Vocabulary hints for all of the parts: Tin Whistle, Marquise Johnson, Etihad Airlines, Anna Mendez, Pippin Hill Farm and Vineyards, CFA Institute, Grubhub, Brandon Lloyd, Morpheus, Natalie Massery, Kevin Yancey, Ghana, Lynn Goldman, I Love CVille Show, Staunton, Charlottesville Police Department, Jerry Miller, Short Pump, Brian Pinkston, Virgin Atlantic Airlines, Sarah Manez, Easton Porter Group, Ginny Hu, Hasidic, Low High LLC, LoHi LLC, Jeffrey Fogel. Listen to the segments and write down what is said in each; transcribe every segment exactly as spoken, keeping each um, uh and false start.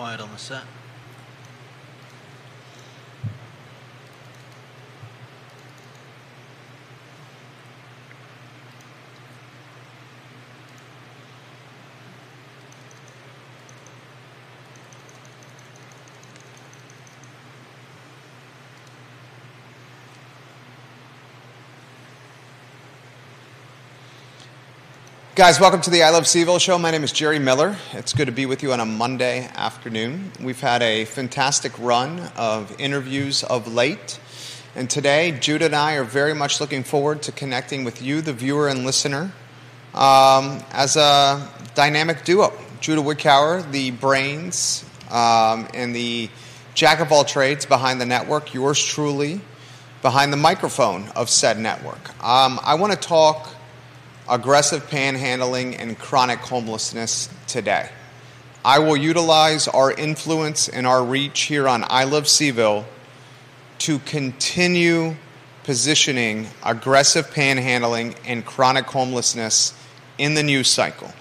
quiet on the set. Guys, welcome to the I Love CVille Show. My name is Jerry Miller. It's good to be with you on a Monday afternoon. We've had a fantastic run of interviews of late. And today, Judah and I are very much looking forward to connecting with you, the viewer and listener, um, as a dynamic duo. Judah Wickhauer, the brains um, and the jack-of-all-trades behind the network. Yours truly, behind the microphone of said network. Um, I want to talk aggressive panhandling, and chronic homelessness today. I will utilize our influence and our reach here on I Love CVille to continue positioning aggressive panhandling and chronic homelessness in the news cycle.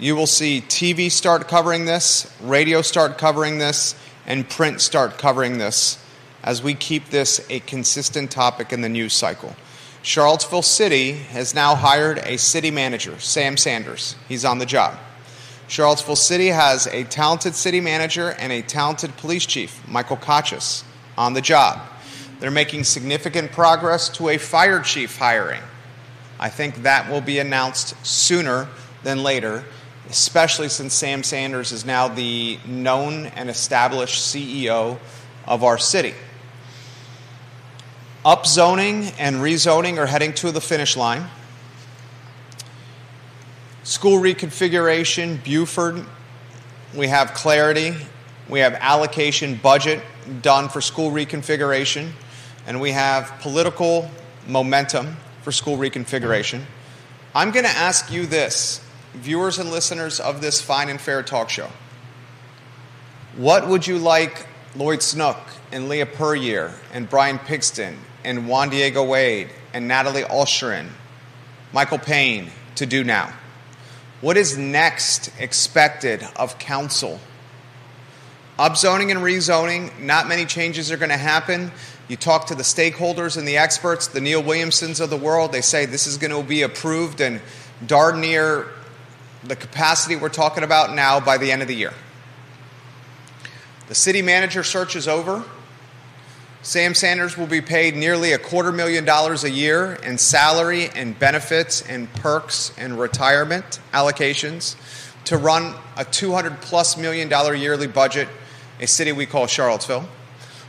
You will see T V start covering this, radio start covering this, and print start covering this as we keep this a consistent topic in the news cycle. Charlottesville City has now hired a city manager, Sam Sanders. He's on the job. Charlottesville City has a talented city manager and a talented police chief, Michael Kochis, on the job. They're making significant progress to a fire chief hiring. I think that will be announced sooner than later, especially since Sam Sanders is now the known and established C E O of our city. Upzoning and rezoning are heading to the finish line. School reconfiguration, Buford, we have clarity. We have allocation budget done for school reconfiguration. And we have political momentum for school reconfiguration. I'm going to ask you this, viewers and listeners of this fine and fair talk show. What would you like Lloyd Snook and Leah Perrier and Brian Pinkston and Juan Diego Wade and Natalie Oscherin, Michael Payne, to do now? What is next expected of council? Upzoning and rezoning, not many changes are going to happen. You talk to the stakeholders and the experts, the Neil Williamsons of the world, they say this is going to be approved and darn near the capacity we're talking about now by the end of the year. The city manager search is over. Sam Sanders will be paid nearly a quarter million dollars a year in salary and benefits and perks and retirement allocations to run a two hundred plus million dollar yearly budget, a city we call Charlottesville.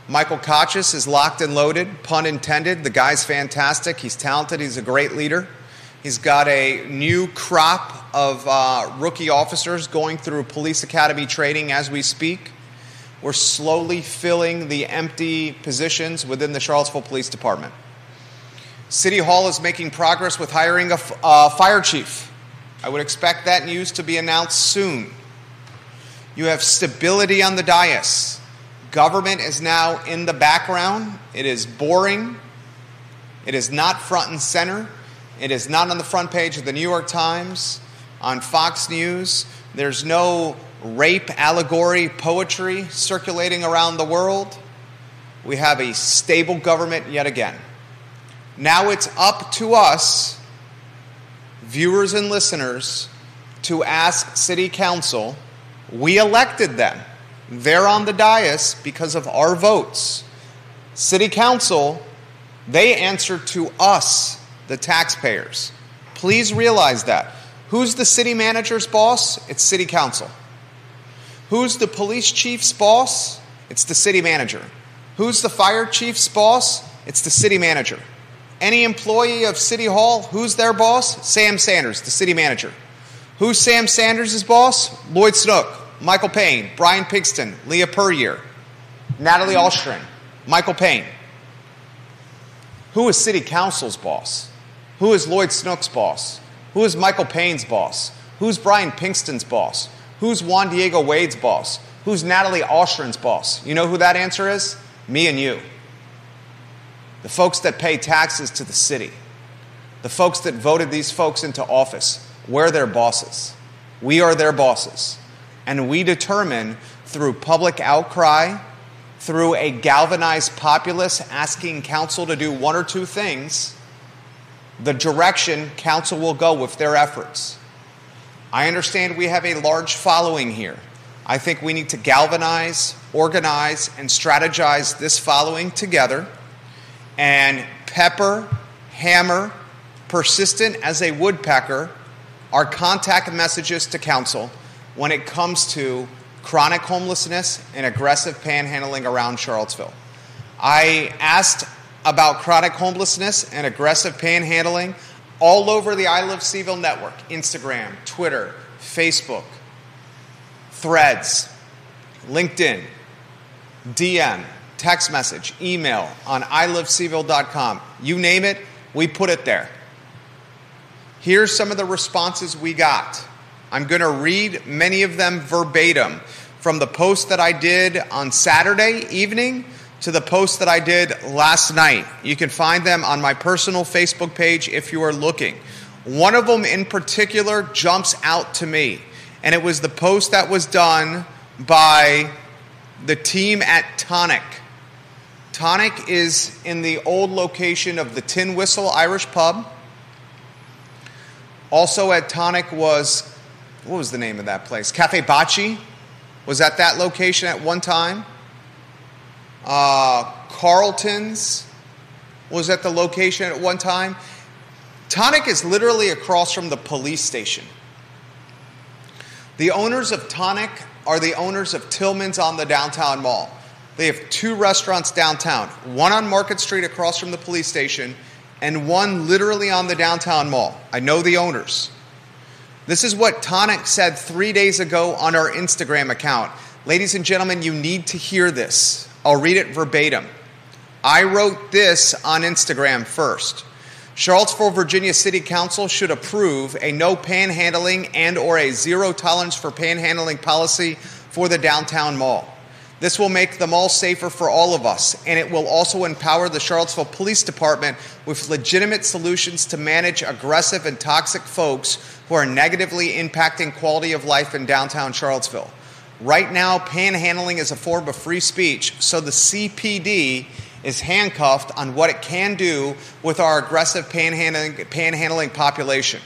Michael Kochis is locked and loaded, pun intended. The guy's fantastic. He's talented. He's a great leader. He's got a new crop of uh, rookie officers going through police academy training as we speak. We're slowly filling the empty positions within the Charlottesville Police Department. City Hall is making progress with hiring a f- uh, fire chief. I would expect that news to be announced soon. You have stability on the dais. Government is now in the background. It is boring. It is not front and center. It is not on the front page of the New York Times, on Fox News. There's no rape, allegory, poetry circulating around the world. We have a stable government yet again. Now it's up to us, viewers and listeners, to ask City Council. We elected them. They're on the dais because of our votes. City Council, they answer to us, the taxpayers. Please realize that. Who's the city manager's boss? It's City Council. Who's the police chief's boss? It's the city manager. Who's the fire chief's boss? It's the city manager. Any employee of City Hall, who's their boss? Sam Sanders, the city manager. Who's Sam Sanders' boss? Lloyd Snook, Michael Payne, Brian Pinkston, Leah Perrier, Natalie Oscherin, Michael Payne. Who is City Council's boss? Who is Lloyd Snook's boss? Who is Michael Payne's boss? Who's Brian Pinkston's boss? Who's Juan Diego Wade's boss? Who's Natalie Oshrin's boss? You know who that answer is? Me and you. The folks that pay taxes to the city. The folks that voted these folks into office. We're their bosses. We are their bosses. And we determine through public outcry, through a galvanized populace asking council to do one or two things, the direction council will go with their efforts. I understand we have a large following here. I think we need to galvanize, organize, and strategize this following together and pepper, hammer, persistent as a woodpecker, our contact messages to council when it comes to chronic homelessness and aggressive panhandling around Charlottesville. I asked about chronic homelessness and aggressive panhandling all over the I Love CVille network, Instagram, Twitter, Facebook, Threads, LinkedIn, D M, text message, email, on I love C ville dot com. You name it, we put it there. Here's some of the responses we got. I'm going to read many of them verbatim, from the post that I did on Saturday evening to the post that I did last night. You can find them on my personal Facebook page if you are looking. One of them in particular jumps out to me, and it was the post that was done by the team at Tonic. Tonic is in the old location of the Tin Whistle Irish Pub. Also at Tonic was, what was the name of that place? Cafe Bocce was at that location at one time. Uh, Carlton's was at the location at one time. Tonic is literally across from the police station. The owners of Tonic are the owners of Tillman's on the downtown mall. They have two restaurants downtown, one on Market Street across from the police station, and one literally on the downtown mall. I know the owners. This is what Tonic said three days ago on our Instagram account. Ladies and gentlemen, you need to hear this. I'll read it verbatim. I wrote this on Instagram first. Charlottesville, Virginia City Council should approve a no panhandling and or a zero tolerance for panhandling policy for the downtown mall. This will make the mall safer for all of us, and it will also empower the Charlottesville Police Department with legitimate solutions to manage aggressive and toxic folks who are negatively impacting quality of life in downtown Charlottesville. Right now, panhandling is a form of free speech, so the C P D is handcuffed on what it can do with our aggressive panhandling, panhandling population.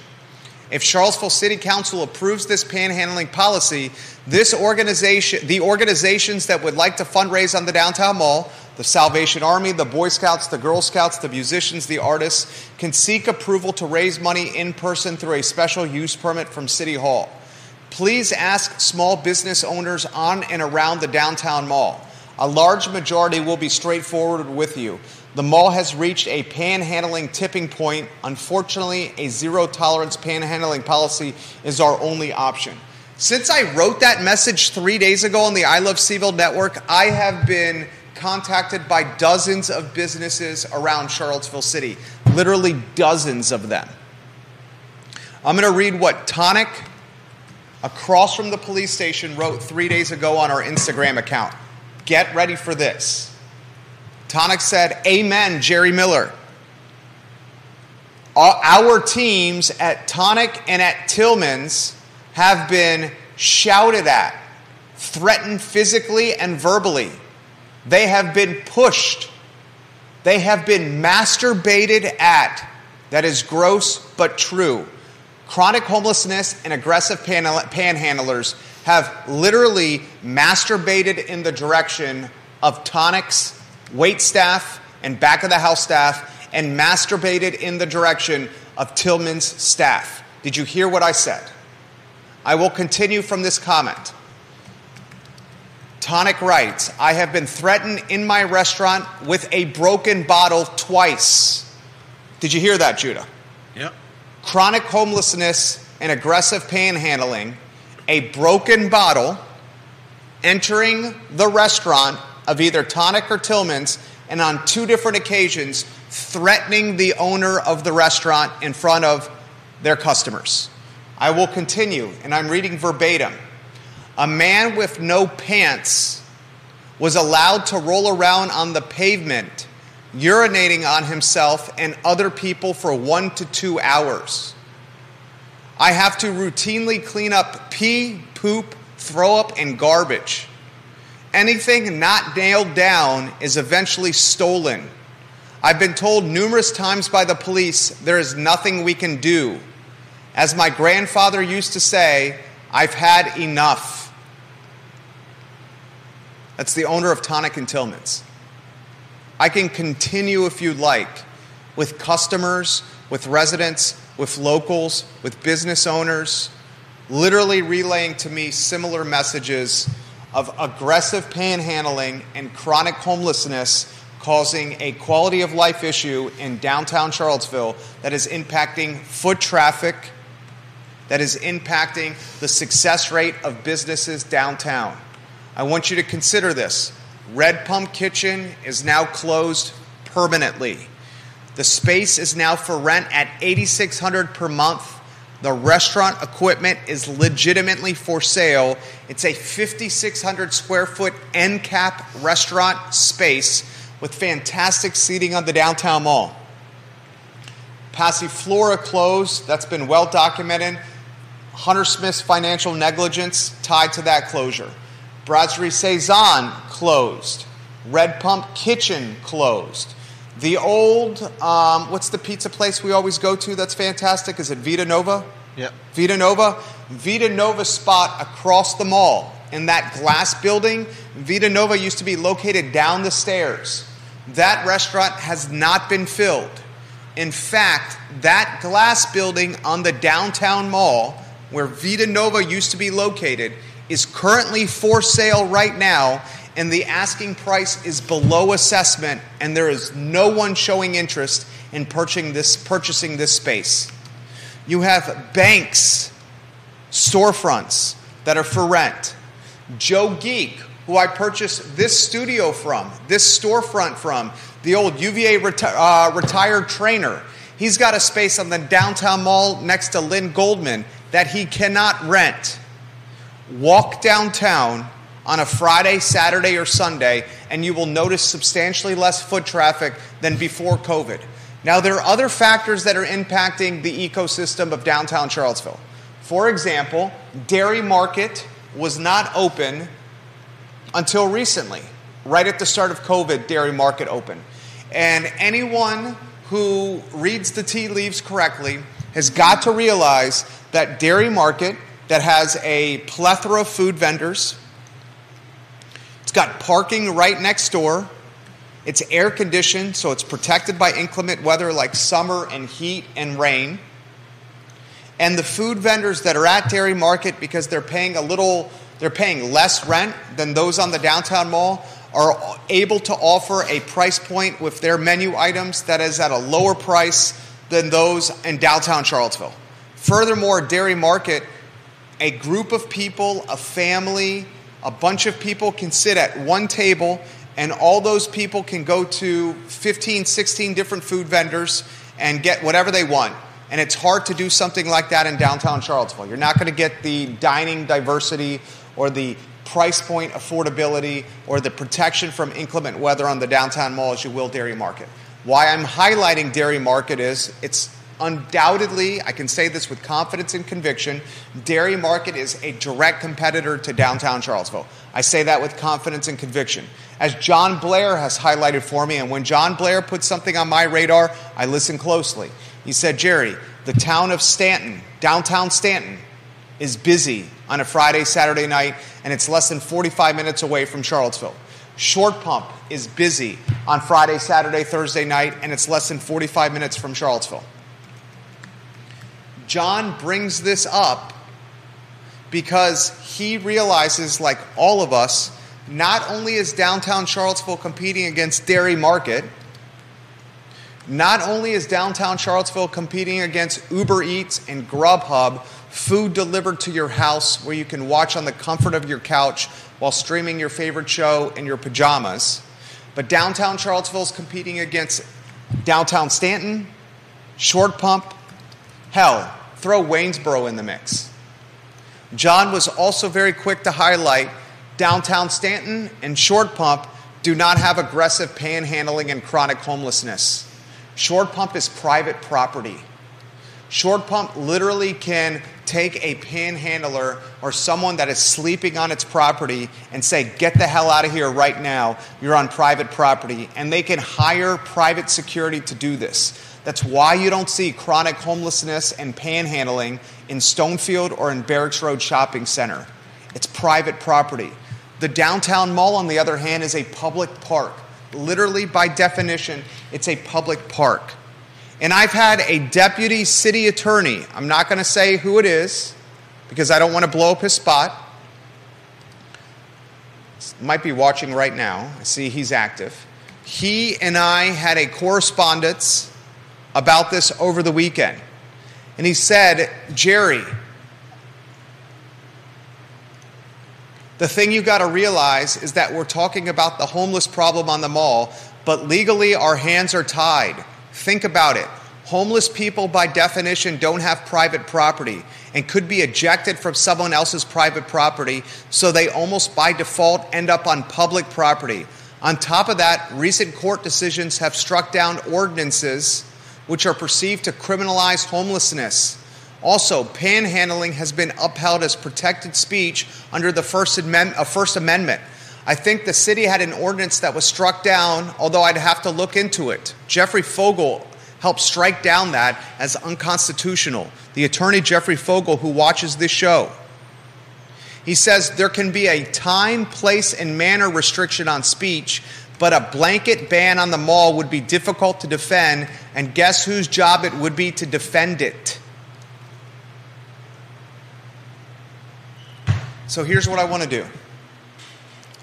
If Charlottesville City Council approves this panhandling policy, this organization, the organizations that would like to fundraise on the downtown mall, the Salvation Army, the Boy Scouts, the Girl Scouts, the musicians, the artists, can seek approval to raise money in person through a special use permit from City Hall. Please ask small business owners on and around the downtown mall. A large majority will be straightforward with you. The mall has reached a panhandling tipping point. Unfortunately, a zero-tolerance panhandling policy is our only option. Since I wrote that message three days ago on the I Love CVille network, I have been contacted by dozens of businesses around Charlottesville City, literally dozens of them. I'm going to read what Tonic, across from the police station, wrote three days ago on our Instagram account. Get ready for this. Tonic said, amen, Jerry Miller. Our teams at Tonic and at Tillman's have been shouted at, threatened physically and verbally. They have been pushed. They have been masturbated at. That is gross but true. Chronic homelessness and aggressive panhandlers have literally masturbated in the direction of Tonic's wait staff and back-of-the-house staff, and masturbated in the direction of Tillman's staff. Did you hear what I said? I will continue from this comment. Tonic writes, I have been threatened in my restaurant with a broken bottle twice. Did you hear that, Judah? Yep. Chronic homelessness and aggressive panhandling, a broken bottle entering the restaurant of either Tonic or Tillman's, and on two different occasions threatening the owner of the restaurant in front of their customers. I will continue, and I'm reading verbatim. A man with no pants was allowed to roll around on the pavement, urinating on himself and other people for one to two hours. I have to routinely clean up pee, poop, throw up, and garbage. Anything not nailed down is eventually stolen. I've been told numerous times by the police there is nothing we can do. As my grandfather used to say, I've had enough. That's the owner of Tonic and Tillman's. I can continue, if you like, with customers, with residents, with locals, with business owners, literally relaying to me similar messages of aggressive panhandling and chronic homelessness causing a quality of life issue in downtown Charlottesville that is impacting foot traffic, that is impacting the success rate of businesses downtown. I want you to consider this. Red Pump Kitchen is now closed permanently. The space is now for rent at eight thousand six hundred dollars per month. The restaurant equipment is legitimately for sale. It's a five thousand six hundred square foot end cap restaurant space with fantastic seating on the downtown mall. Passiflora closed. That's been well documented. Hunter Smith's financial negligence tied to that closure. Brasserie Cezanne closed. Red Pump Kitchen closed. The old, um, what's the pizza place we always go to that's fantastic? Is it Vita Nova? Yep. Vita Nova? Vita Nova spot across the mall in that glass building. Vita Nova used to be located down the stairs. That restaurant has not been filled. In fact, that glass building on the downtown mall where Vita Nova used to be located is currently for sale right now, and the asking price is below assessment, and there is no one showing interest in purchasing this, purchasing this space. You have banks, storefronts that are for rent. Joe Geek, who I purchased this studio from, this storefront from, the old U V A reti- uh, retired trainer, he's got a space on the downtown mall next to Lynn Goldman that he cannot rent. Walk downtown on a Friday, Saturday, or Sunday, and you will notice substantially less foot traffic than before COVID. Now, there are other factors that are impacting the ecosystem of downtown Charlottesville. For example, Dairy Market was not open until recently. Right at the start of COVID, Dairy Market opened. And anyone who reads the tea leaves correctly has got to realize that Dairy Market, that has a plethora of food vendors, it's got parking right next door. It's air conditioned, so it's protected by inclement weather like summer and heat and rain. And the food vendors that are at Dairy Market, because they're paying a little, they're paying less rent than those on the downtown mall, are able to offer a price point with their menu items that is at a lower price than those in downtown Charlottesville. Furthermore, Dairy Market, a group of people, a family, a bunch of people can sit at one table, and all those people can go to fifteen, sixteen different food vendors and get whatever they want. And it's hard to do something like that in downtown Charlottesville. You're not going to get the dining diversity or the price point affordability or the protection from inclement weather on the downtown mall as you will Dairy Market. Why I'm highlighting Dairy Market is it's undoubtedly, I can say this with confidence and conviction, Dairy Market is a direct competitor to downtown Charlottesville. I say that with confidence and conviction. As John Blair has highlighted for me, and when John Blair put something on my radar, I listen closely. He said, Jerry, the town of Staunton, downtown Staunton, is busy on a Friday, Saturday night, and it's less than forty-five minutes away from Charlottesville. Short Pump is busy on Friday, Saturday, Thursday night, and it's less than forty-five minutes from Charlottesville. John brings this up because he realizes, like all of us, not only is downtown Charlottesville competing against Dairy Market, not only is downtown Charlottesville competing against Uber Eats and Grubhub, food delivered to your house where you can watch on the comfort of your couch while streaming your favorite show in your pajamas, but downtown Charlottesville is competing against downtown Staunton, Short Pump, hell, throw Waynesboro in the mix. John was also very quick to highlight downtown Staunton and Short Pump do not have aggressive panhandling and chronic homelessness. Short Pump is private property. Short Pump literally can take a panhandler or someone that is sleeping on its property and say, get the hell out of here right now. You're on private property. And they can hire private security to do this. That's why you don't see chronic homelessness and panhandling in Stonefield or in Barracks Road Shopping Center. It's private property. The downtown mall, on the other hand, is a public park. Literally, by definition, it's a public park. And I've had a deputy city attorney, I'm not going to say who it is, because I don't want to blow up his spot. Might be watching right now. I see he's active. He and I had a correspondence about this over the weekend. And he said, Jerry, the thing you got to realize is that we're talking about the homeless problem on the mall, but legally our hands are tied. Think about it. Homeless people, by definition, don't have private property and could be ejected from someone else's private property, so they almost by default end up on public property. On top of that, recent court decisions have struck down ordinances which are perceived to criminalize homelessness. Also, panhandling has been upheld as protected speech under the First Amendment. Uh, First Amendment. I think the city had an ordinance that was struck down, although I'd have to look into it. Jeffrey Fogel helped strike down that as unconstitutional. The attorney Jeffrey Fogel, who watches this show. He says there can be a time, place, and manner restriction on speech, but a blanket ban on the mall would be difficult to defend, and guess whose job it would be to defend it? So here's what I want to do.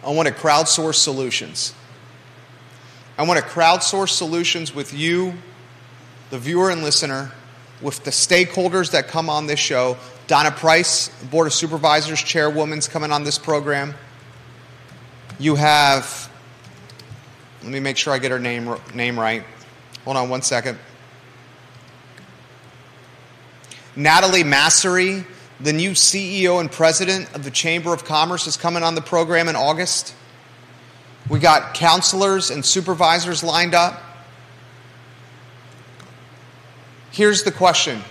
I want to crowdsource solutions. I want to crowdsource solutions with you, the viewer and listener, with the stakeholders that come on this show. Donna Price, Board of Supervisors Chairwoman's coming on this program. You have... Let me make sure I get her name name right. Hold on one second. Natalie Massery, the new C E O and president of the Chamber of Commerce, is coming on the program in August. We got counselors and supervisors lined up. Here's the question.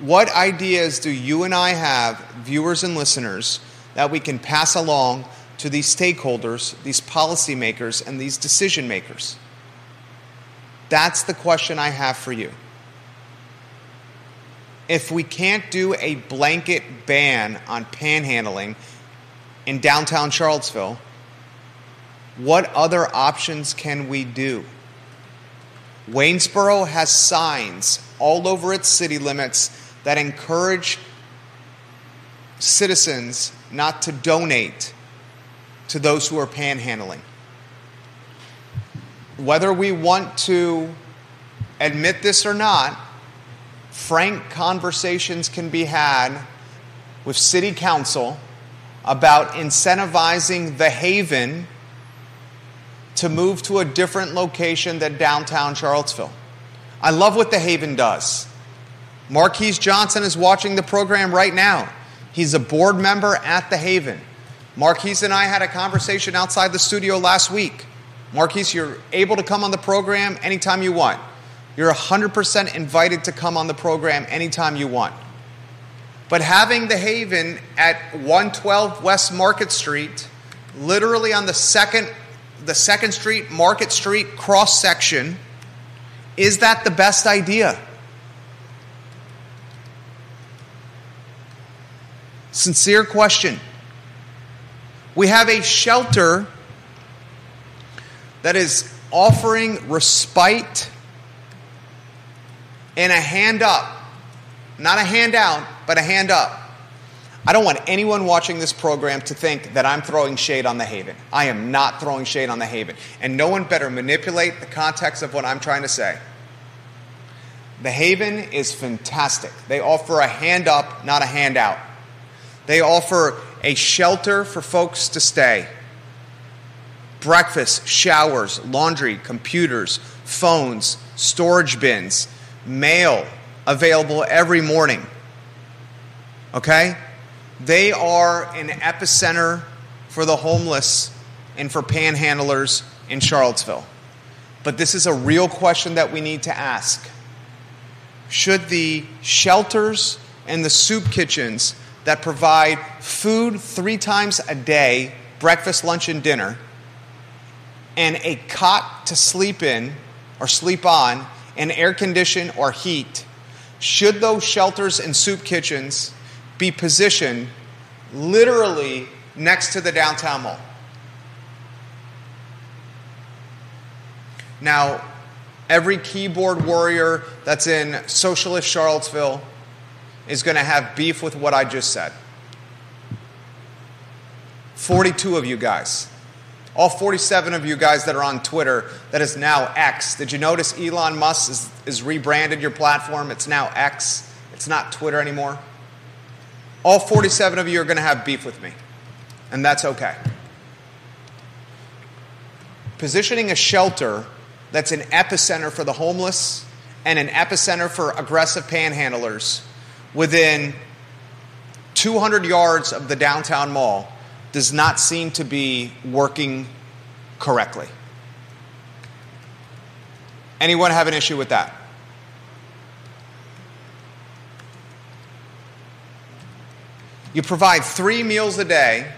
What ideas do you and I have, viewers and listeners, that we can pass along to these stakeholders, these policymakers, and these decision makers? That's the question I have for you. If we can't do a blanket ban on panhandling in downtown Charlottesville, what other options can we do? Waynesboro has signs all over its city limits that encourage citizens not to donate to those who are panhandling. Whether we want to admit this or not, frank conversations can be had with city council about incentivizing The Haven to move to a different location than downtown Charlottesville. I love what The Haven does. Marquise Johnson is watching the program right now. He's a board member at The Haven. Marquise and I had a conversation outside the studio last week. Marquise, you're able to come on the program anytime you want. You're one hundred percent invited to come on the program anytime you want. But having The Haven at one twelve West Market Street, literally on the second, the second Street, Market Street cross section, is that the best idea? Sincere question. We have a shelter that is offering respite and a hand up. Not a handout, but a hand up. I don't want anyone watching this program to think that I'm throwing shade on The Haven. I am not throwing shade on The Haven. And no one better manipulate the context of what I'm trying to say. The Haven is fantastic. They offer a hand up, not a handout. They offer a shelter for folks to stay. Breakfast, showers, laundry, computers, phones, storage bins, mail available every morning. Okay? They are an epicenter for the homeless and for panhandlers in Charlottesville. But this is a real question that we need to ask. Should the shelters and the soup kitchens that provide food three times a day, breakfast, lunch, and dinner, and a cot to sleep in or sleep on, and air condition or heat, should those shelters and soup kitchens be positioned literally next to the downtown mall? Now, every keyboard warrior that's in socialist Charlottesville is going to have beef with what I just said. forty-two of you guys. All forty-seven of you guys that are on Twitter, that is now X. Did you notice Elon Musk is, is rebranded your platform? It's now X. It's not Twitter anymore. All forty-seven of you are going to have beef with me, and that's okay. Positioning a shelter that's an epicenter for the homeless and an epicenter for aggressive panhandlers within two hundred yards of the downtown mall does not seem to be working correctly. Anyone have an issue with that? You provide three meals a day.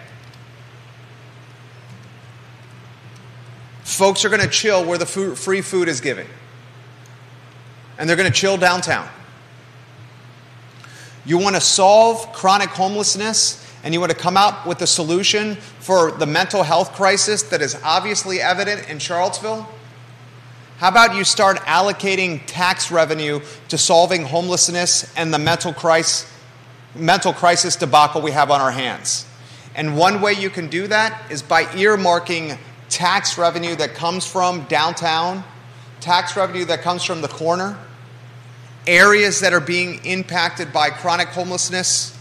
Folks are going to chill where the food, free food is given. And they're going to chill downtown. You want to solve chronic homelessness, and you want to come out with a solution for the mental health crisis that is obviously evident in Charlottesville? How about you start allocating tax revenue to solving homelessness and the mental crisis, mental crisis debacle we have on our hands? And one way you can do that is by earmarking tax revenue that comes from downtown, tax revenue that comes from the corner, areas that are being impacted by chronic homelessness,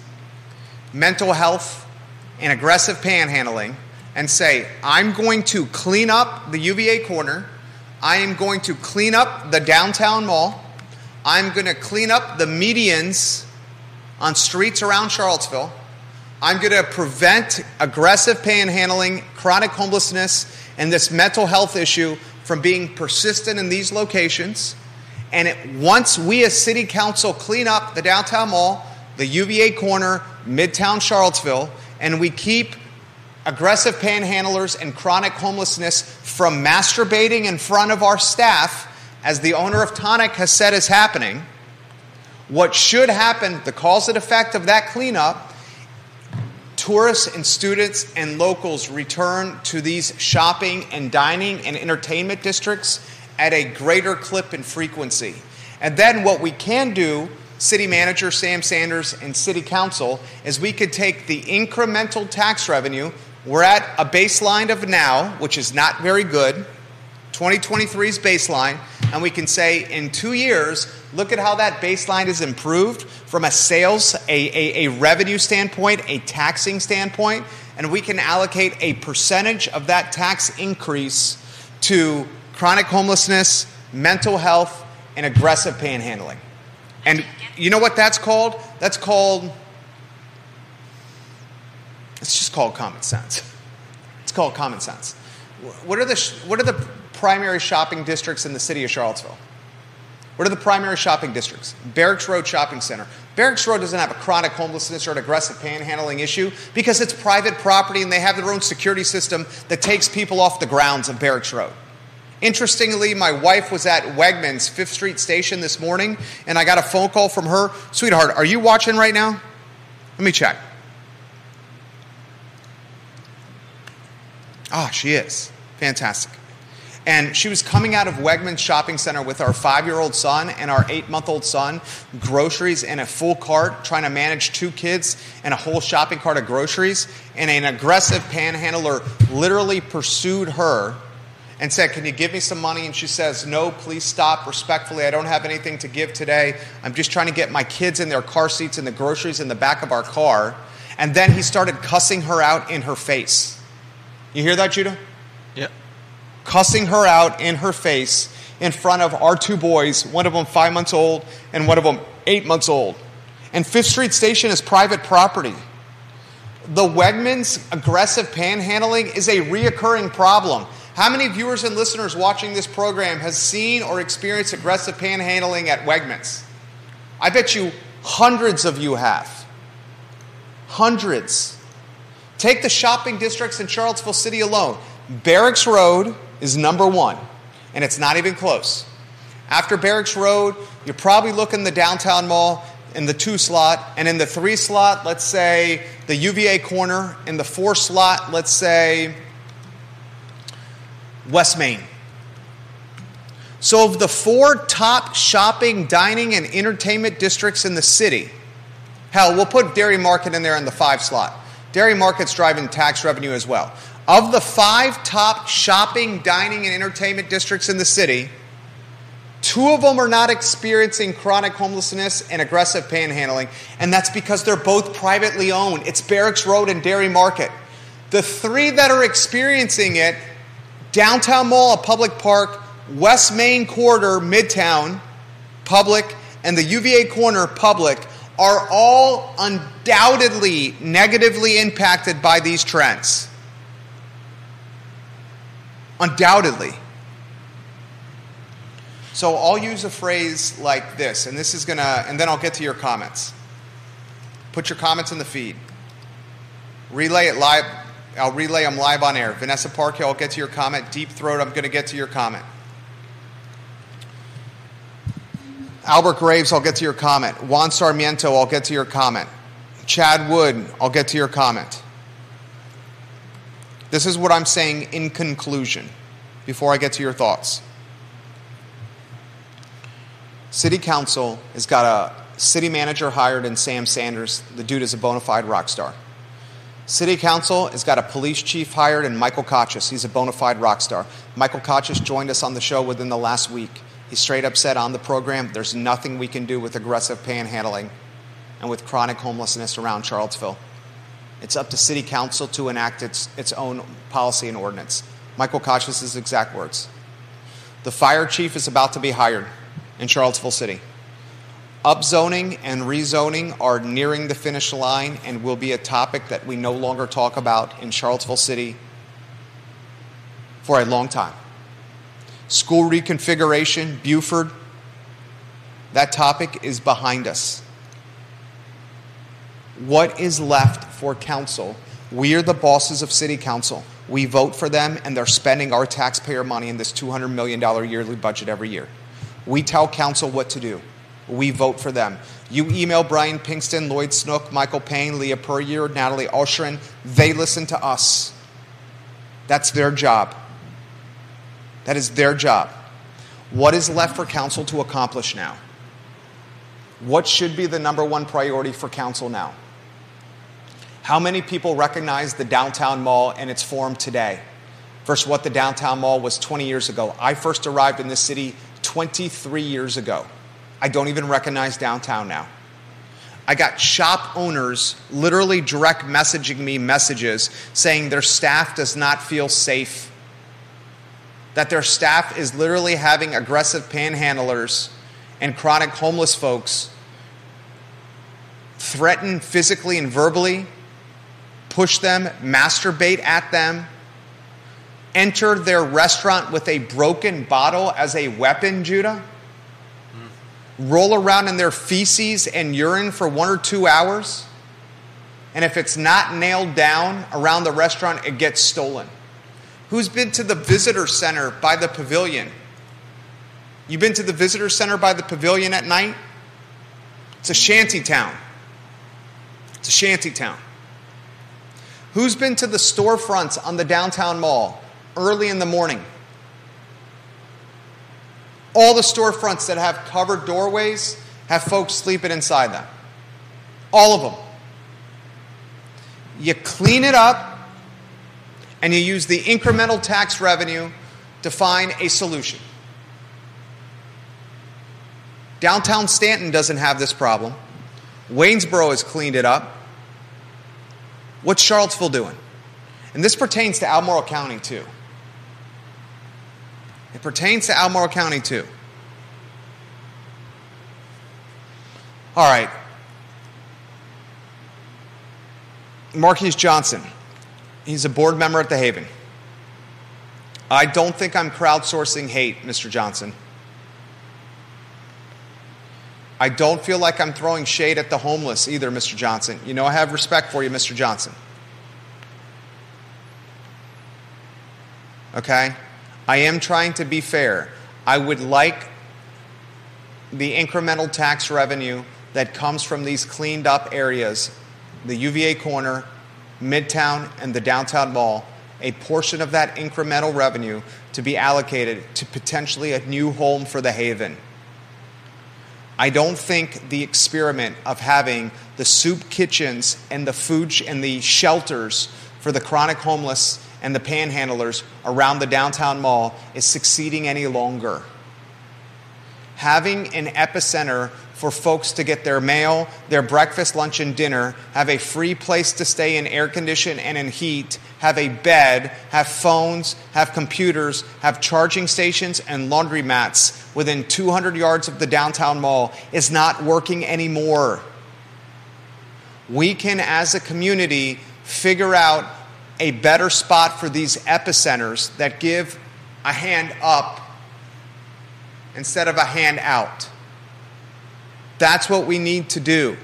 mental health, and aggressive panhandling, and say, I'm going to clean up the U V A corner, I am going to clean up the downtown mall, I'm going to clean up the medians on streets around Charlottesville, I'm going to prevent aggressive panhandling, chronic homelessness, and this mental health issue from being persistent in these locations, and it, once we as city council clean up the downtown mall, the U V A corner, Midtown Charlottesville, and we keep aggressive panhandlers and chronic homelessness from masturbating in front of our staff, as the owner of Tonic has said is happening, what should happen, the cause and effect of that cleanup, tourists and students and locals return to these shopping and dining and entertainment districts at a greater clip and frequency. And then what we can do, City Manager Sam Sanders and City Council, is we could take the incremental tax revenue. We're at a baseline of now, which is not very good, twenty twenty-three's baseline, and we can say in two years, look at how that baseline is improved from a sales, a, a, a revenue standpoint, a taxing standpoint, and we can allocate a percentage of that tax increase to chronic homelessness, mental health, and aggressive panhandling. And you know what that's called? That's called, it's just called common sense. It's called common sense. What are the, what are the primary shopping districts in the city of Charlottesville? What are the primary shopping districts? Barracks Road Shopping Center. Barracks Road doesn't have a chronic homelessness or an aggressive panhandling issue because it's private property and they have their own security system that takes people off the grounds of Barracks Road. Interestingly, my wife was at Wegmans Fifth Street Station this morning, and I got a phone call from her. Sweetheart, are you watching right now? Let me check. Ah, she is. Fantastic. And she was coming out of Wegmans Shopping Center with our five-year-old son and our eight-month-old son, groceries in a full cart, trying to manage two kids and a whole shopping cart of groceries, and an aggressive panhandler literally pursued her and said, can you give me some money? And she says, no, please stop. Respectfully, I don't have anything to give today. I'm just trying to get my kids in their car seats and the groceries in the back of our car. And then he started cussing her out in her face. You hear that, Judah? Yeah. Cussing her out in her face in front of our two boys, one of them five months old and one of them eight months old. And Fifth Street Station is private property. The Wegmans aggressive panhandling is a reoccurring problem. How many viewers and listeners watching this program has seen or experienced aggressive panhandling at Wegmans? I bet you Hundreds of you have. Hundreds. Take the shopping districts in Charlottesville City alone. Barracks Road is number one, and it's not even close. After Barracks Road, you're probably looking the downtown mall in the two slot, and in the three slot, let's say the U V A corner. In the four slot, let's say West Main. So of the four top shopping, dining, and entertainment districts in the city, hell, we'll put Dairy Market in there in the five slot. Dairy Market's driving tax revenue as well. Of the five top shopping, dining, and entertainment districts in the city, two of them are not experiencing chronic homelessness and aggressive panhandling, and that's because they're both privately owned. It's Barracks Road and Dairy Market. The three that are experiencing it, Downtown Mall, a public park, West Main Quarter, Midtown, public, and the U V A Corner, public, are all undoubtedly negatively impacted by these trends. Undoubtedly. So I'll use a phrase like this, and this is going to, and then I'll get to your comments. Put your comments in the feed. Relay it live. I'll relay them live on air. Vanessa Parkhill, I'll get to your comment. Deep Throat, I'm going to get to your comment. Albert Graves, I'll get to your comment. Juan Sarmiento, I'll get to your comment. Chad Wood, I'll get to your comment. This is what I'm saying in conclusion before I get to your thoughts. City Council has got a city manager hired in Sam Sanders. The dude is a bona fide rock star. City Council has got a police chief hired in Michael Kochis. He's a bona fide rock star. Michael Kochis joined us on the show within the last week. He straight up said on the program, there's nothing we can do with aggressive panhandling and with chronic homelessness around Charlottesville. It's up to City Council to enact its, its own policy and ordinance. Michael Kochis' exact words. The fire chief is about to be hired in Charlottesville City. Upzoning and rezoning are nearing the finish line and will be a topic that we no longer talk about in Charlottesville City for a long time. School reconfiguration, Buford, that topic is behind us. What is left for council? We are the bosses of City Council. We vote for them, and they're spending our taxpayer money in this two hundred million dollars yearly budget every year. We tell council what to do. We vote for them. You email Brian Pinkston, Lloyd Snook, Michael Payne, Leah Perrier, Natalie Oscherin. They listen to us. That's their job. That is their job. What is left for council to accomplish now? What should be the number one priority for council now? How many people recognize the downtown mall and its form today versus what the downtown mall was twenty years ago? I first arrived in this city twenty-three years ago. I don't even recognize downtown now. I got shop owners literally direct messaging me messages saying their staff does not feel safe, that their staff is literally having aggressive panhandlers and chronic homeless folks threaten physically and verbally, push them, masturbate at them, enter their restaurant with a broken bottle as a weapon, Judah, roll around in their feces and urine for one or two hours, and if it's not nailed down around the restaurant, it gets stolen. Who's been to the visitor center by the pavilion? You've been to the visitor center by the pavilion at night? It's a shanty town. It's a shanty town. Who's been to the storefronts on the downtown mall early in the morning? All the storefronts that have covered doorways have folks sleeping inside them. All of them. You clean it up and you use the incremental tax revenue to find a solution. Downtown Staunton doesn't have this problem. Waynesboro has cleaned it up. What's Charlottesville doing? And this pertains to Albemarle County too. It pertains to Albemarle County too. All right. Marquise Johnson. He's a board member at The Haven. I don't think I'm crowdsourcing hate, Mister Johnson. I don't feel like I'm throwing shade at the homeless either, Mister Johnson. You know I have respect for you, Mister Johnson. Okay? I am trying to be fair. I would like the incremental tax revenue that comes from these cleaned up areas, the U V A corner, Midtown, and the downtown mall, a portion of that incremental revenue to be allocated to potentially a new home for the Haven. I don't think the experiment of having the soup kitchens and the food sh- and the shelters for the chronic homeless and the panhandlers around the downtown mall is succeeding any longer. Having an epicenter for folks to get their mail, their breakfast, lunch, and dinner, have a free place to stay in air condition and in heat, have a bed, have phones, have computers, have charging stations and laundromats within two hundred yards of the downtown mall is not working anymore. We can, as a community, figure out a better spot for these epicenters that give a hand up instead of a hand out. That's what we need to do.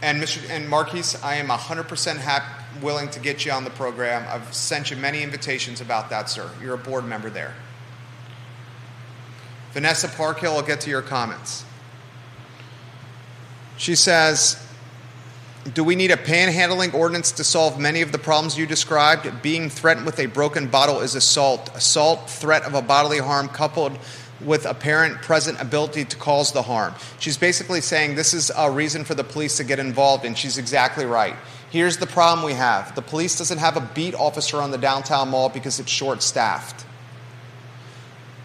And Mister and Marquise, I am one hundred percent happy, willing to get you on the program. I've sent you many invitations about that, sir. You're a board member there. Vanessa Parkhill, I'll get to your comments. She says, do we need a panhandling ordinance to solve many of the problems you described? Being threatened with a broken bottle is assault. Assault, threat of a bodily harm coupled with apparent present ability to cause the harm. She's basically saying this is a reason for the police to get involved, and she's exactly right. Here's the problem we have. The police doesn't have a beat officer on the downtown mall because it's short-staffed.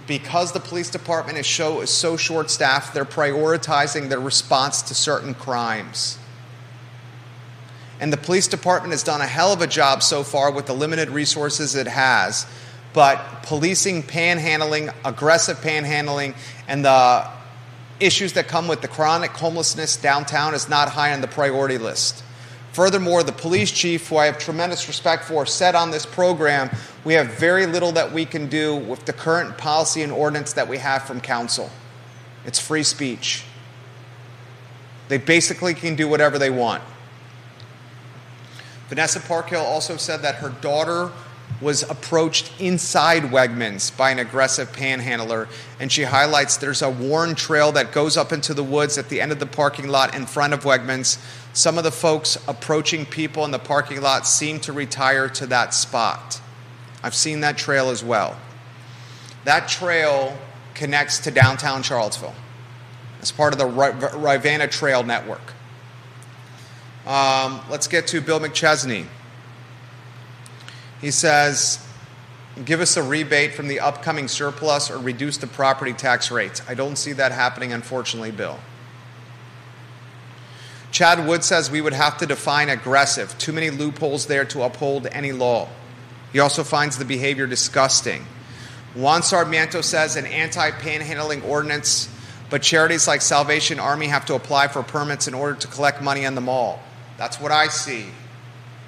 Because the police department is so, is so short-staffed, they're prioritizing their response to certain crimes. And the police department has done a hell of a job so far with the limited resources it has. But policing panhandling, aggressive panhandling, and the issues that come with the chronic homelessness downtown is not high on the priority list. Furthermore, the police chief, who I have tremendous respect for, said on this program, we have very little that we can do with the current policy and ordinance that we have from council. It's free speech. They basically can do whatever they want. Vanessa Parkhill also said that her daughter was approached inside Wegmans by an aggressive panhandler, and she highlights there's a worn trail that goes up into the woods at the end of the parking lot in front of Wegmans. Some of the folks approaching people in the parking lot seem to retire to that spot. I've seen that trail as well. That trail connects to downtown Charlottesville. It's part of the Rivanna Trail Network. Um, let's get to Bill McChesney. He says, give us a rebate from the upcoming surplus or reduce the property tax rates. I don't see that happening, unfortunately, Bill. Chad Wood says we would have to define aggressive. Too many loopholes there to uphold any law. He also finds the behavior disgusting. Juan Sarmiento says an anti-panhandling ordinance, but charities like Salvation Army have to apply for permits in order to collect money on the mall. That's what I see.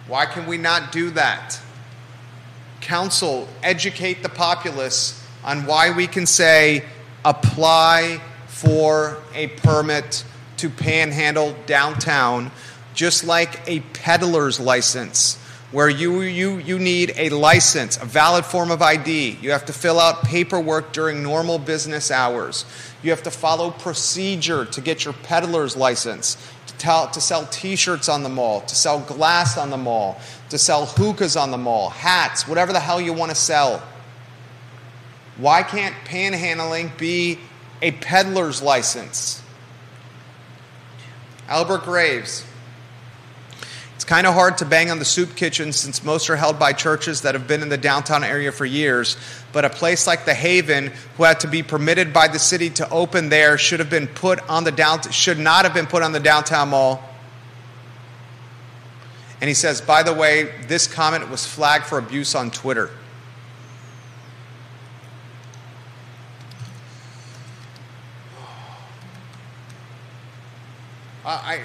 Why can we not do that? Council, educate the populace on why we can say apply for a permit to panhandle downtown, just like a peddler's license, where you, you, you need a license, a valid form of I D. You have to fill out paperwork during normal business hours. You have to follow procedure to get your peddler's license, to, tell, to sell T-shirts on the mall, to sell glass on the mall, to sell hookahs on the mall, hats, whatever the hell you want to sell. Why can't panhandling be a peddler's license? Albert Graves. It's kind of hard to bang on the soup kitchen since most are held by churches that have been in the downtown area for years, but a place like the Haven, who had to be permitted by the city to open there, should have been put on the downtown, should not have been put on the downtown mall. And he says, by the way, this comment was flagged for abuse on Twitter. I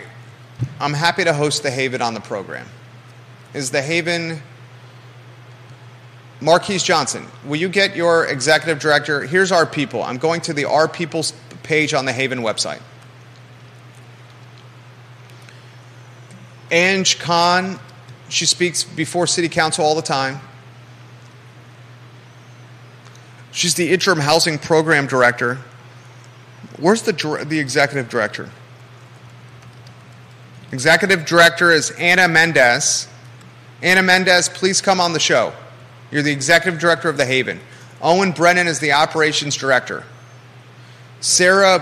I'm happy to host The Haven on the program. Is The Haven... Marquise Johnson, will you get your executive director? Here's Our People. I'm going to the Our People page on the Haven website. Ange Khan, she speaks before city council all the time. She's the interim housing program director. Where's the, the executive director? Executive director is Anna Mendez. Anna Mendez, please come on the show. You're the executive director of The Haven. Owen Brennan is the operations director. Sarah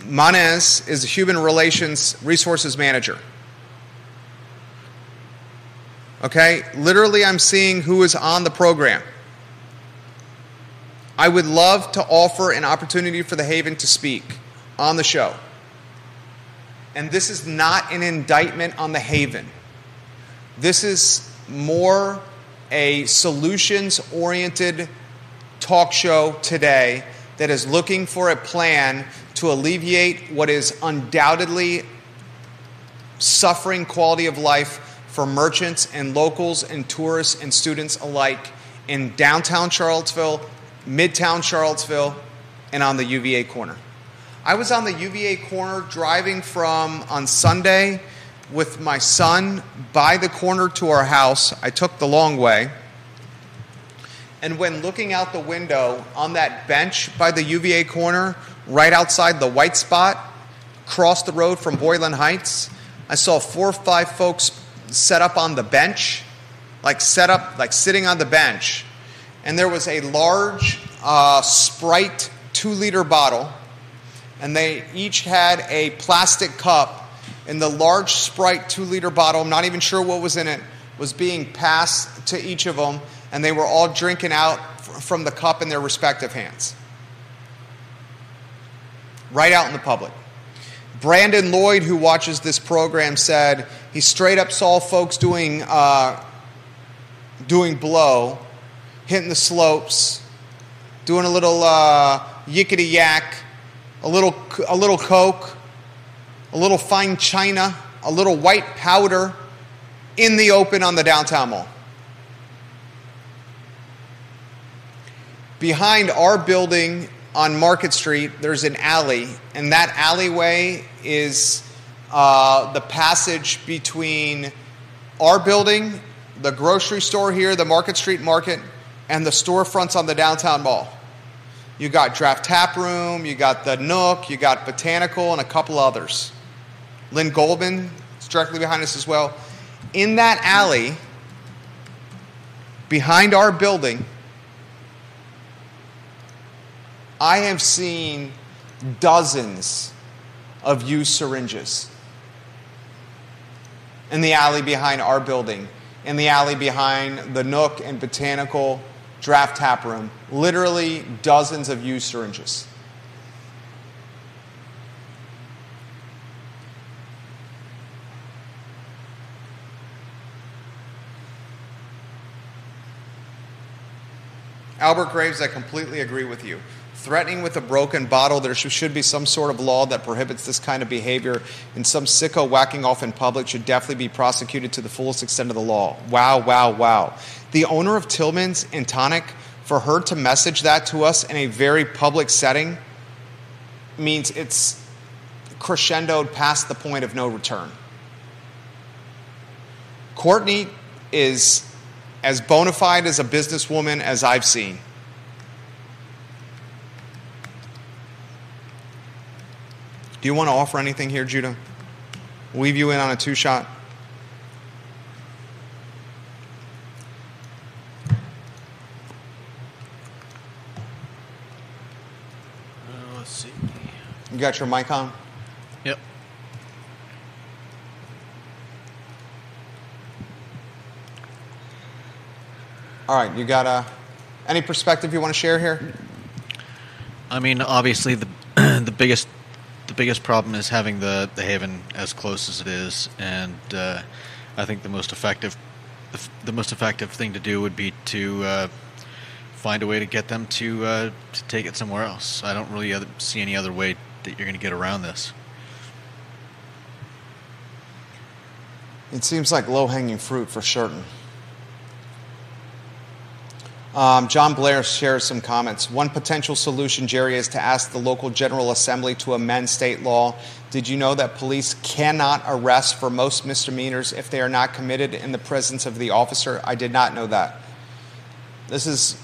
Manez is the human relations resources manager. Okay? Literally, I'm seeing who is on the program. I would love to offer an opportunity for The Haven to speak on the show. And this is not an indictment on The Haven. This is more a solutions-oriented talk show today that is looking for a plan to alleviate what is undoubtedly suffering quality of life for merchants and locals and tourists and students alike in downtown Charlottesville, midtown Charlottesville, and on the U V A corner. I was on the U V A corner driving from on Sunday with my son by the corner to our house. I took the long way. And when looking out the window on that bench by the U V A corner, right outside the white spot, across the road from Boylan Heights, I saw four or five folks set up on the bench, like set up, like sitting on the bench. And there was a large uh, Sprite two-liter bottle, and they each had a plastic cup. And the large Sprite two-liter bottle, I'm not even sure what was in it, was being passed to each of them, and they were all drinking out from the cup in their respective hands. Right out in the public. Brandon Lloyd, who watches this program, said he straight up saw folks doing, uh, doing blow, hitting the slopes, doing a little uh, yickety-yak, a little, a little coke, a little fine china, a little white powder in the open on the downtown mall. Behind our building on Market Street, there's an alley, and that alleyway is uh, the passage between our building, the grocery store here, the Market Street Market, and the storefronts on the downtown mall. You got Draft Tap Room, you got The Nook, you got Botanical, and a couple others. Lynn Goldman is directly behind us as well. In that alley, behind our building, I have seen dozens of used syringes in the alley behind our building, in the alley behind The Nook and Botanical, Draft Tap Room, literally dozens of used syringes. Albert Graves, I completely agree with you. Threatening with a broken bottle, there should be some sort of law that prohibits this kind of behavior, and some sicko whacking off in public should definitely be prosecuted to the fullest extent of the law. Wow, wow, wow. The owner of Tillman's and Tonic, for her to message that to us in a very public setting means it's crescendoed past the point of no return. Courtney is as bona fide as a businesswoman as I've seen. Do you want to offer anything here, Judah? Weave you in on a two-shot. Uh, let's see. You got your mic on? Yep. All right. You got uh, any perspective you want to share here? I mean, obviously, the the biggest. The biggest problem is having the, the Haven as close as it is, and uh, I think the most effective the most effective thing to do would be to uh, find a way to get them to uh, to take it somewhere else. I don't really other, see any other way that you're going to get around this. It seems like low-hanging fruit for certain. Um, John Blair shares some comments. One potential solution, Jerry, is to ask the local General Assembly to amend state law. Did you know that police cannot arrest for most misdemeanors if they are not committed in the presence of the officer? I did not know that. This is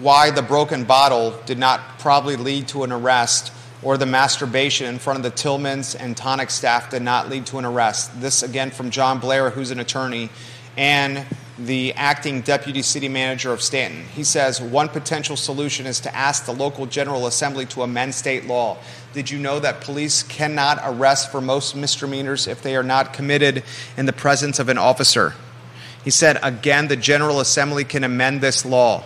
why the broken bottle did not probably lead to an arrest, or the masturbation in front of the Tillman's and Tonic staff did not lead to an arrest. This, again, from John Blair, who's an attorney, and the acting deputy city manager of Staunton. He says, one potential solution is to ask the local General Assembly to amend state law. Did you know that police cannot arrest for most misdemeanors if they are not committed in the presence of an officer? He said, again, the General Assembly can amend this law.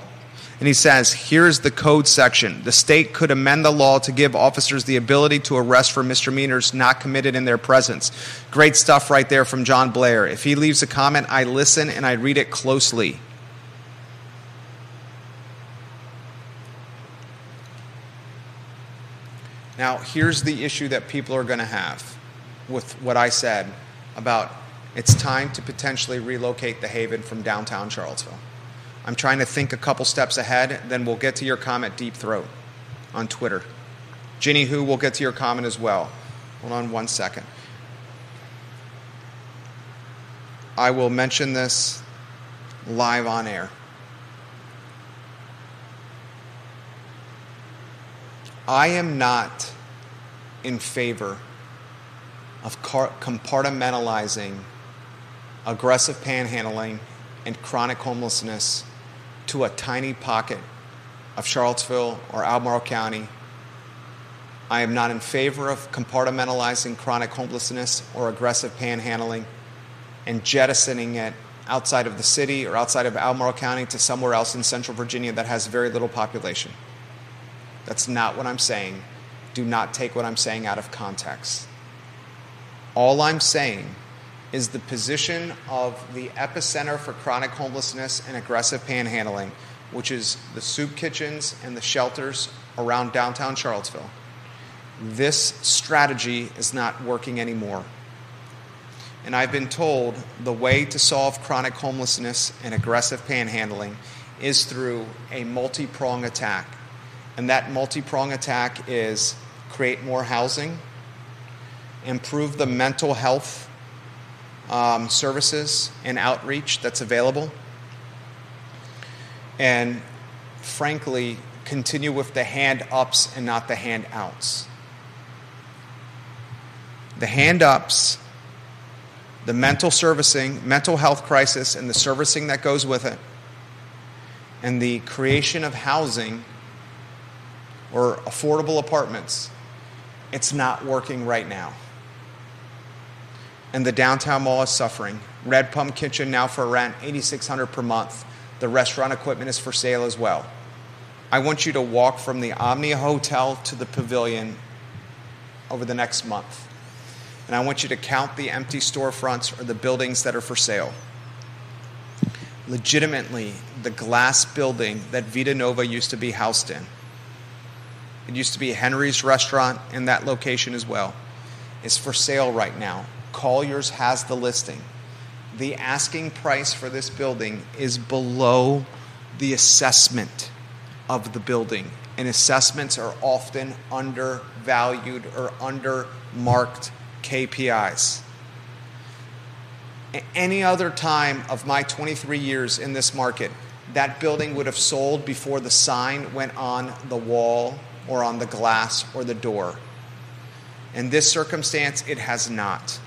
And he says, here's the code section. The state could amend the law to give officers the ability to arrest for misdemeanors not committed in their presence. Great stuff right there from John Blair. If he leaves a comment, I listen and I read it closely. Now, here's the issue that people are going to have with what I said about it's time to potentially relocate the Haven from downtown Charlottesville. I'm trying to think a couple steps ahead, then we'll get to your comment, Deep Throat, on Twitter. Ginny Hu, we'll get to your comment as well. Hold on one second. I will mention this live on air. I am not in favor of compartmentalizing aggressive panhandling and chronic homelessness to a tiny pocket of Charlottesville or Albemarle County. I am not in favor of compartmentalizing chronic homelessness or aggressive panhandling and jettisoning it outside of the city or outside of Albemarle County to somewhere else in central Virginia that has very little population. That's not what I'm saying. Do not take what I'm saying out of context. All I'm saying is the position of the epicenter for chronic homelessness and aggressive panhandling, which is the soup kitchens and the shelters around downtown Charlottesville. This strategy is not working anymore. And I've been told the way to solve chronic homelessness and aggressive panhandling is through a multi-prong attack. And that multi-prong attack is create more housing, improve the mental health Um, services and outreach that's available, and frankly continue with the hand ups and not the hand outs. The hand ups, the mental servicing, mental health crisis and the servicing that goes with it, and the creation of housing or affordable apartments, it's not working right now. And the downtown mall is suffering. Red Pump Kitchen now for rent, eight thousand six hundred dollars per month. The restaurant equipment is for sale as well. I want you to walk from the Omnia Hotel to the Pavilion over the next month. And I want you to count the empty storefronts or the buildings that are for sale. Legitimately, the glass building that Vita Nova used to be housed in, it used to be Henry's Restaurant in that location as well, is for sale right now. Colliers has the listing. The asking price for this building is below the assessment of the building, and assessments are often undervalued or undermarked K P Is. At any other time of my twenty-three years in this market, that building would have sold before the sign went on the wall or on the glass or the door. In this circumstance, it has not.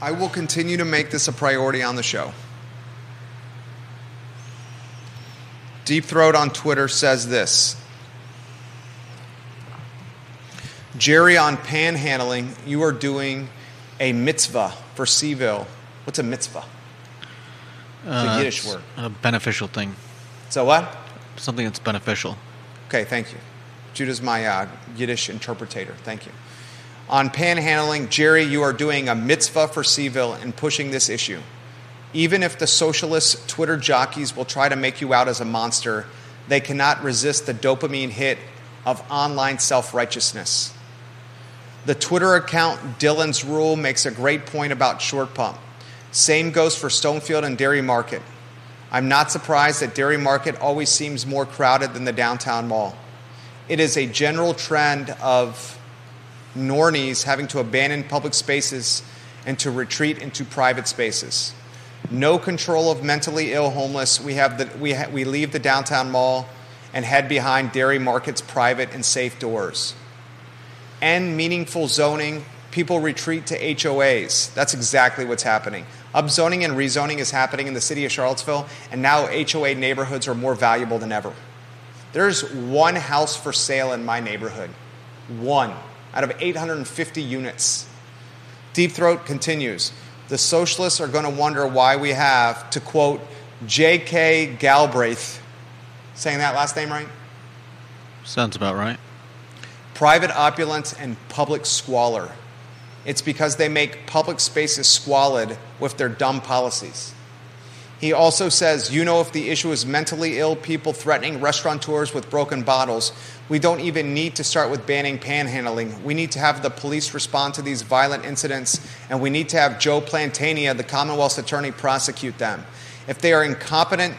I will continue to make this a priority on the show. Deep Throat on Twitter says this. Jerry, on panhandling, you are doing a mitzvah for CVille. What's a mitzvah? It's uh, a Yiddish it's word. A beneficial thing. So what? Something that's beneficial. Okay, thank you. Judah's my uh, Yiddish interpreter. Thank you. On panhandling, Jerry, you are doing a mitzvah for CVille and pushing this issue. Even if the socialist Twitter jockeys will try to make you out as a monster, they cannot resist the dopamine hit of online self-righteousness. The Twitter account Dylan's Rule makes a great point about Short Pump. Same goes for Stonefield and Dairy Market. I'm not surprised that Dairy Market always seems more crowded than the downtown mall. It is a general trend of nornies having to abandon public spaces and to retreat into private spaces. No control of mentally ill homeless, we, have the, we, ha- we leave the downtown mall and head behind Dairy Market's private and safe doors. And meaningful zoning, people retreat to H O As. That's exactly what's happening. Upzoning and rezoning is happening in the city of Charlottesville, and now H O A neighborhoods are more valuable than ever. There's one house for sale in my neighborhood. One out of eight hundred fifty units. Deep Throat continues. The socialists are going to wonder why we have, to quote J K Galbraith, saying that last name right? Sounds about right. Private opulence and public squalor. It's because they make public spaces squalid with their dumb policies. He also says, you know, if the issue is mentally ill people threatening restaurateurs with broken bottles, we don't even need to start with banning panhandling. We need to have the police respond to these violent incidents, and we need to have Joe Plantania, the Commonwealth's attorney, prosecute them. If they are incompetent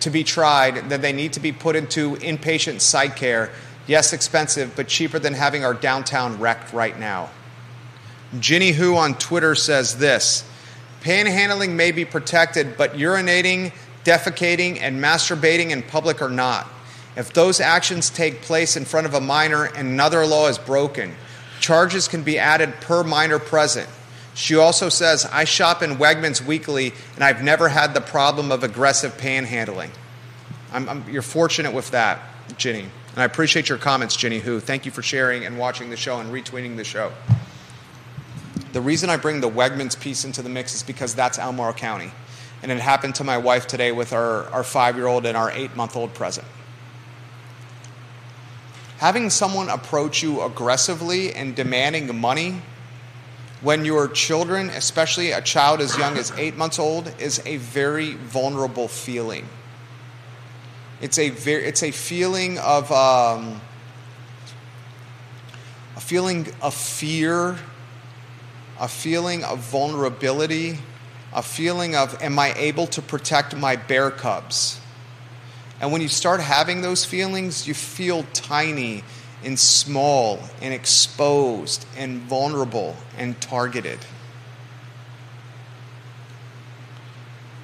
to be tried, then they need to be put into inpatient psych care. Yes, expensive, but cheaper than having our downtown wrecked right now. Ginny Hu on Twitter says this, panhandling may be protected, but urinating, defecating, and masturbating in public are not. If those actions take place in front of a minor, another law is broken. Charges can be added per minor present. She also says, I shop in Wegmans weekly, and I've never had the problem of aggressive panhandling. I'm, I'm, you're fortunate with that, Ginny. And I appreciate your comments, Ginny Hu. Thank you for sharing and watching the show and retweeting the show. The reason I bring the Wegmans piece into the mix is because that's Albemarle County. And it happened to my wife today with our, our five-year-old and our eight-month-old present. Having someone approach you aggressively and demanding money when your children, especially a child as young as eight months old, is a very vulnerable feeling. It's a very, it's a feeling of um, a feeling of fear, a feeling of vulnerability, a feeling of, am I able to protect my bear cubs? And when you start having those feelings, you feel tiny and small and exposed and vulnerable and targeted.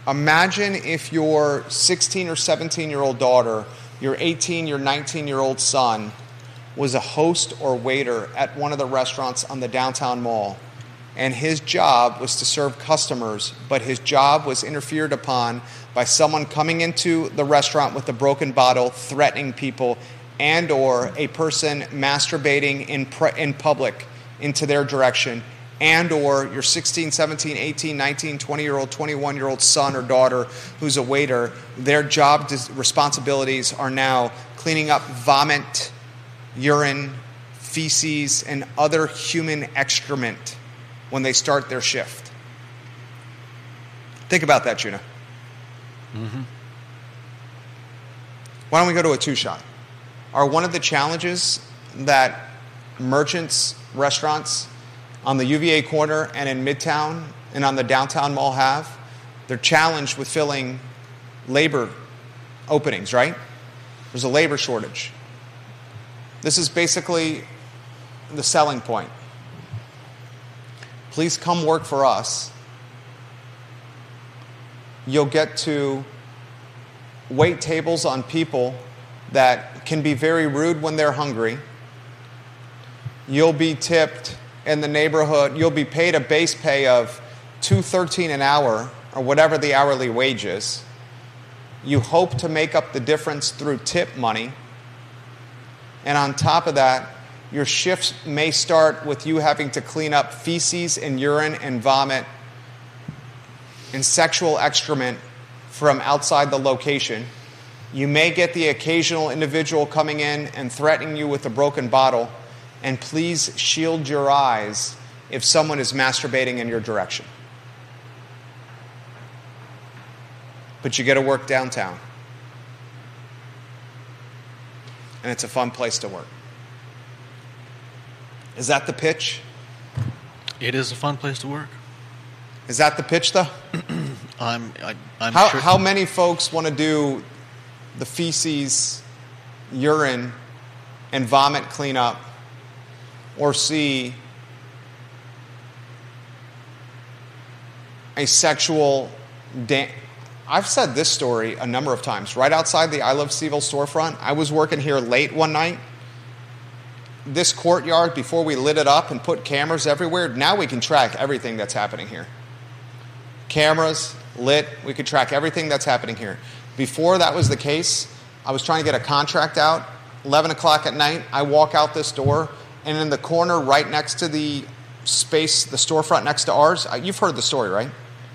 Imagine if your sixteen or seventeen-year-old daughter, your eighteen, your nineteen-year-old son was a host or waiter at one of the restaurants on the downtown mall. And his job was to serve customers, but his job was interfered upon by someone coming into the restaurant with a broken bottle, threatening people, and or a person masturbating in pre- in public into their direction, and or your sixteen, seventeen, eighteen, nineteen, twenty-year-old, twenty-one-year-old son or daughter who's a waiter. Their job dis- responsibilities are now cleaning up vomit, urine, feces, and other human excrement when they start their shift. Think about that, Judah. Mm-hmm. Why don't we go to a two-shot? Are one of the challenges that merchants, restaurants on the U V A corner and in Midtown and on the downtown mall have, they're challenged with filling labor openings, right? There's a labor shortage. This is basically the selling point. Please come work for us. You'll get to wait tables on people that can be very rude when they're hungry. You'll be tipped in the neighborhood. You'll be paid a base pay of two dollars and thirteen cents an hour or whatever the hourly wage is. You hope to make up the difference through tip money. And on top of that, your shifts may start with you having to clean up feces and urine and vomit and sexual excrement from outside the location. You may get the occasional individual coming in and threatening you with a broken bottle, and please shield your eyes if someone is masturbating in your direction. But you got to work downtown. and it's a fun place to work. Is that the pitch? It is a fun place to work. Is that the pitch, though? I'm, I, I'm how, sure. How many folks want to do the feces, urine, and vomit cleanup, or see a sexual... Dan- I've said this story a number of times. Right outside the I Love CVille storefront, I was working here late one night. This courtyard, before we lit it up and put cameras everywhere, now we can track everything that's happening here. Cameras, lit, we could track everything that's happening here. Before that was the case, I was trying to get a contract out. eleven o'clock at night, I walk out this door, and in the corner right next to the space, the storefront next to ours, you've heard the story, right?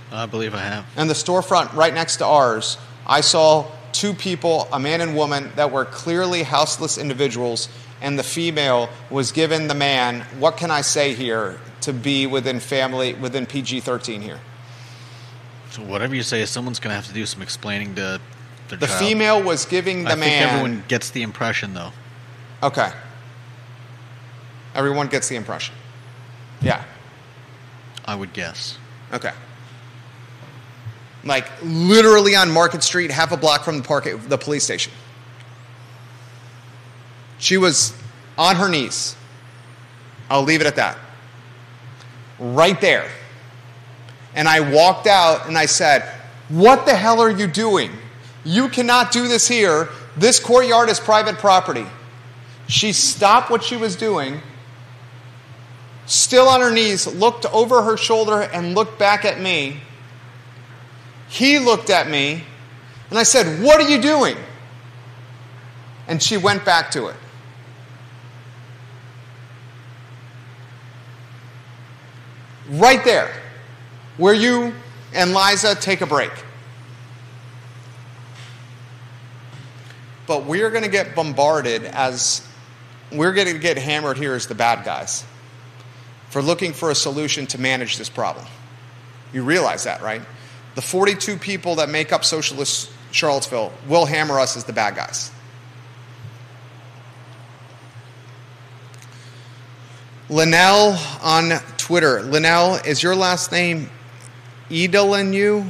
I believe I have. And the storefront right next to ours, I saw two people, a man and woman, that were clearly houseless individuals, and the female was giving the man, what can I say here, to be within family, within P G thirteen here. So whatever you say, someone's going to have to do some explaining to their the child. The female was giving the I man... I think everyone gets the impression, though. Okay. Everyone gets the impression. Yeah. I would guess. Okay. Like, literally on Market Street, half a block from the, park, the police station. She was on her knees. I'll leave it at that. Right there. And I walked out and I said, what the hell are you doing? You cannot do this here. This courtyard is private property. She stopped what she was doing, still on her knees, looked over her shoulder and looked back at me. He looked at me, and I said, what are you doing? And she went back to it. Right there, where you and Liza take a break. But we're going to get bombarded as, we're going to get hammered here as the bad guys for looking for a solution to manage this problem. You realize that, right? The forty-two people that make up Socialist Charlottesville will hammer us as the bad guys. Linnell on Twitter. Linnell, is your last name Edelenu?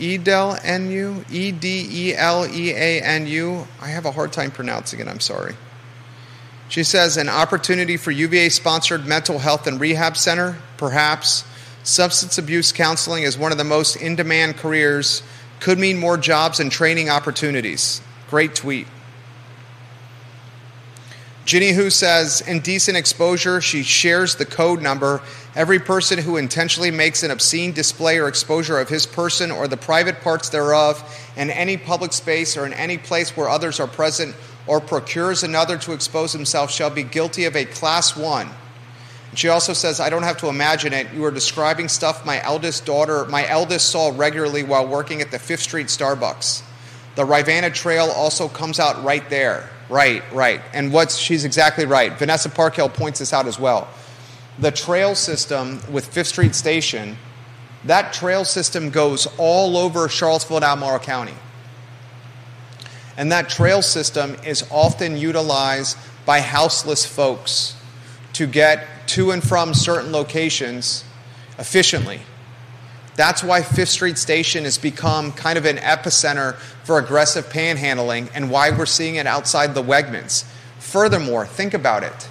Edelenu? E D E L E A N U? I have a hard time pronouncing it, I'm sorry. She says, an opportunity for U V A-sponsored mental health and rehab center, perhaps. Substance abuse counseling is one of the most in-demand careers. Could mean more jobs and training opportunities. Great tweet. Ginny Hu says, in decent exposure, she shares the code number. Every person who intentionally makes an obscene display or exposure of his person or the private parts thereof in any public space or in any place where others are present or procures another to expose himself shall be guilty of a class one. She also says, I don't have to imagine it. You are describing stuff my eldest daughter, my eldest saw regularly while working at the Fifth Street Starbucks. The Rivanna Trail also comes out right there. Right, right. And what's, she's exactly right. Vanessa Parkhill points this out as well. The trail system with Fifth Street Station, that trail system goes all over Charlottesville and Albemarle County. And that trail system is often utilized by houseless folks to get to and from certain locations efficiently. That's why Fifth Street Station has become kind of an epicenter for aggressive panhandling and why we're seeing it outside the Wegmans. Furthermore, think about it.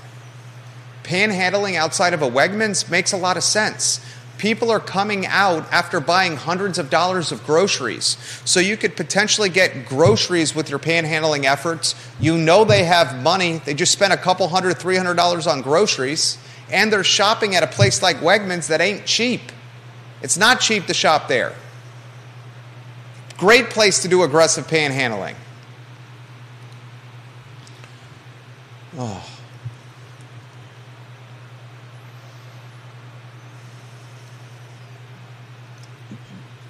Panhandling outside of a Wegmans makes a lot of sense. People are coming out after buying hundreds of dollars of groceries. So you could potentially get groceries with your panhandling efforts. You know they have money. They just spent a couple hundred, three hundred dollars on groceries. And they're shopping at a place like Wegmans that ain't cheap. It's not cheap to shop there. Great place to do aggressive panhandling. Oh.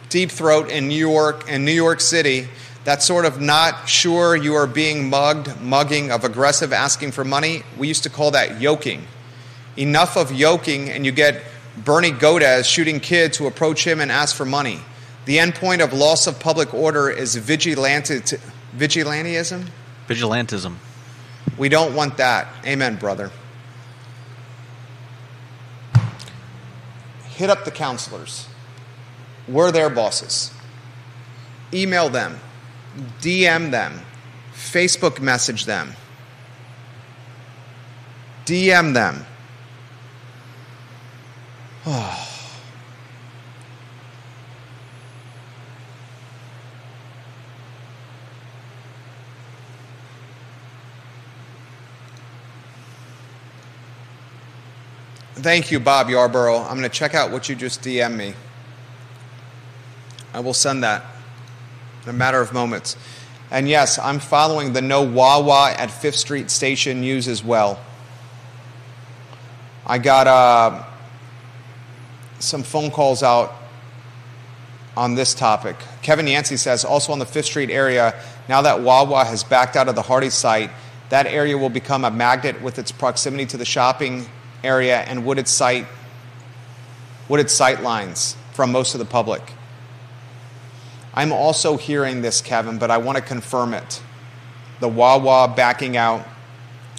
Deep Throat in New York and New York City, that sort of not sure you are being mugged, mugging of aggressive asking for money. We used to call that yoking. Enough of yoking and you get Bernie Godez shooting kids who approach him and ask for money. The endpoint of loss of public order is vigilantism. Vigilantism? Vigilantism. We don't want that. Amen, brother. Hit up the counselors. We're their bosses. Email them. D M them. Facebook message them. D M them. Oh. Thank you, Bob Yarborough. I'm going to check out what you just D M'd me. I will send that in a matter of moments. And yes, I'm following the no Wawa at Fifth Street Station news as well. I got uh, some phone calls out on this topic. Kevin Yancey says, also on the Fifth Street area, now that Wawa has backed out of the Hardy site, that area will become a magnet with its proximity to the shopping area and wooded site, wooded sight lines from most of the public. I'm also hearing this, Kevin, but I want to confirm it. The Wawa backing out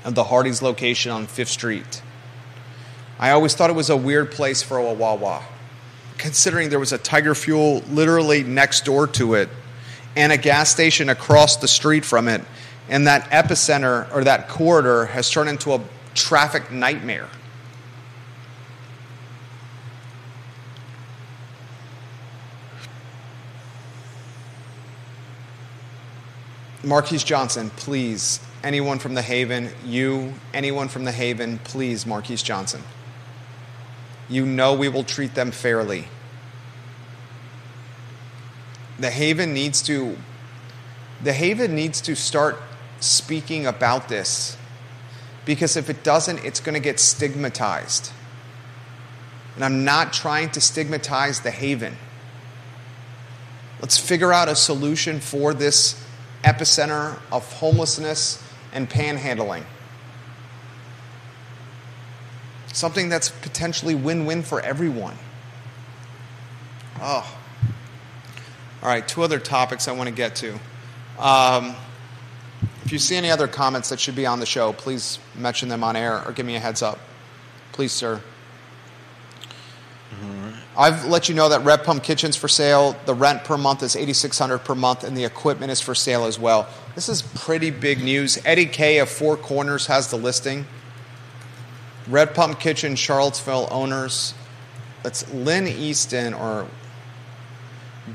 of the Hardee's location on Fifth Street. I always thought it was a weird place for a Wawa, considering there was a Tiger Fuel literally next door to it and a gas station across the street from it, and that epicenter or that corridor has turned into a traffic nightmare. Marquise Johnson, please. Anyone from the Haven, you, anyone from the Haven, please, Marquise Johnson. You know we will treat them fairly. The Haven needs to, the Haven needs to start speaking about this, because if it doesn't, it's going to get stigmatized. And I'm not trying to stigmatize the Haven. Let's figure out a solution for this epicenter of homelessness and panhandling. Something that's potentially win-win for everyone. Oh. All right, two other topics I want to get to. Um, if you see any other comments that should be on the show, please mention them on air or give me a heads up. Please, sir. I've let you know that Red Pump Kitchen's for sale. The rent per month is eighty-six hundred dollars per month, and the equipment is for sale as well. This is pretty big news. Eddie K. of Four Corners has the listing. Red Pump Kitchen, Charlottesville owners. That's Lynn Easton or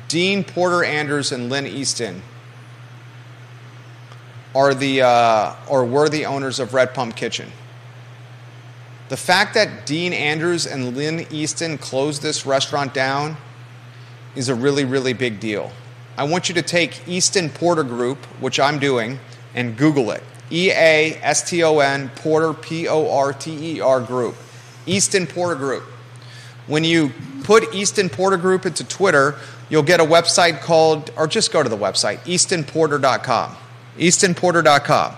Dean Porter Anders and Lynn Easton are the uh, or were the owners of Red Pump Kitchen. The fact that Dean Andrews and Lynn Easton closed this restaurant down is a really, really big deal. I want you to take Easton Porter Group, which I'm doing, and Google it. E A S T O N Porter, P O R T E R Group. Easton Porter Group. When you put Easton Porter Group into Twitter, you'll get a website called, or just go to the website, easton porter dot com. easton porter dot com.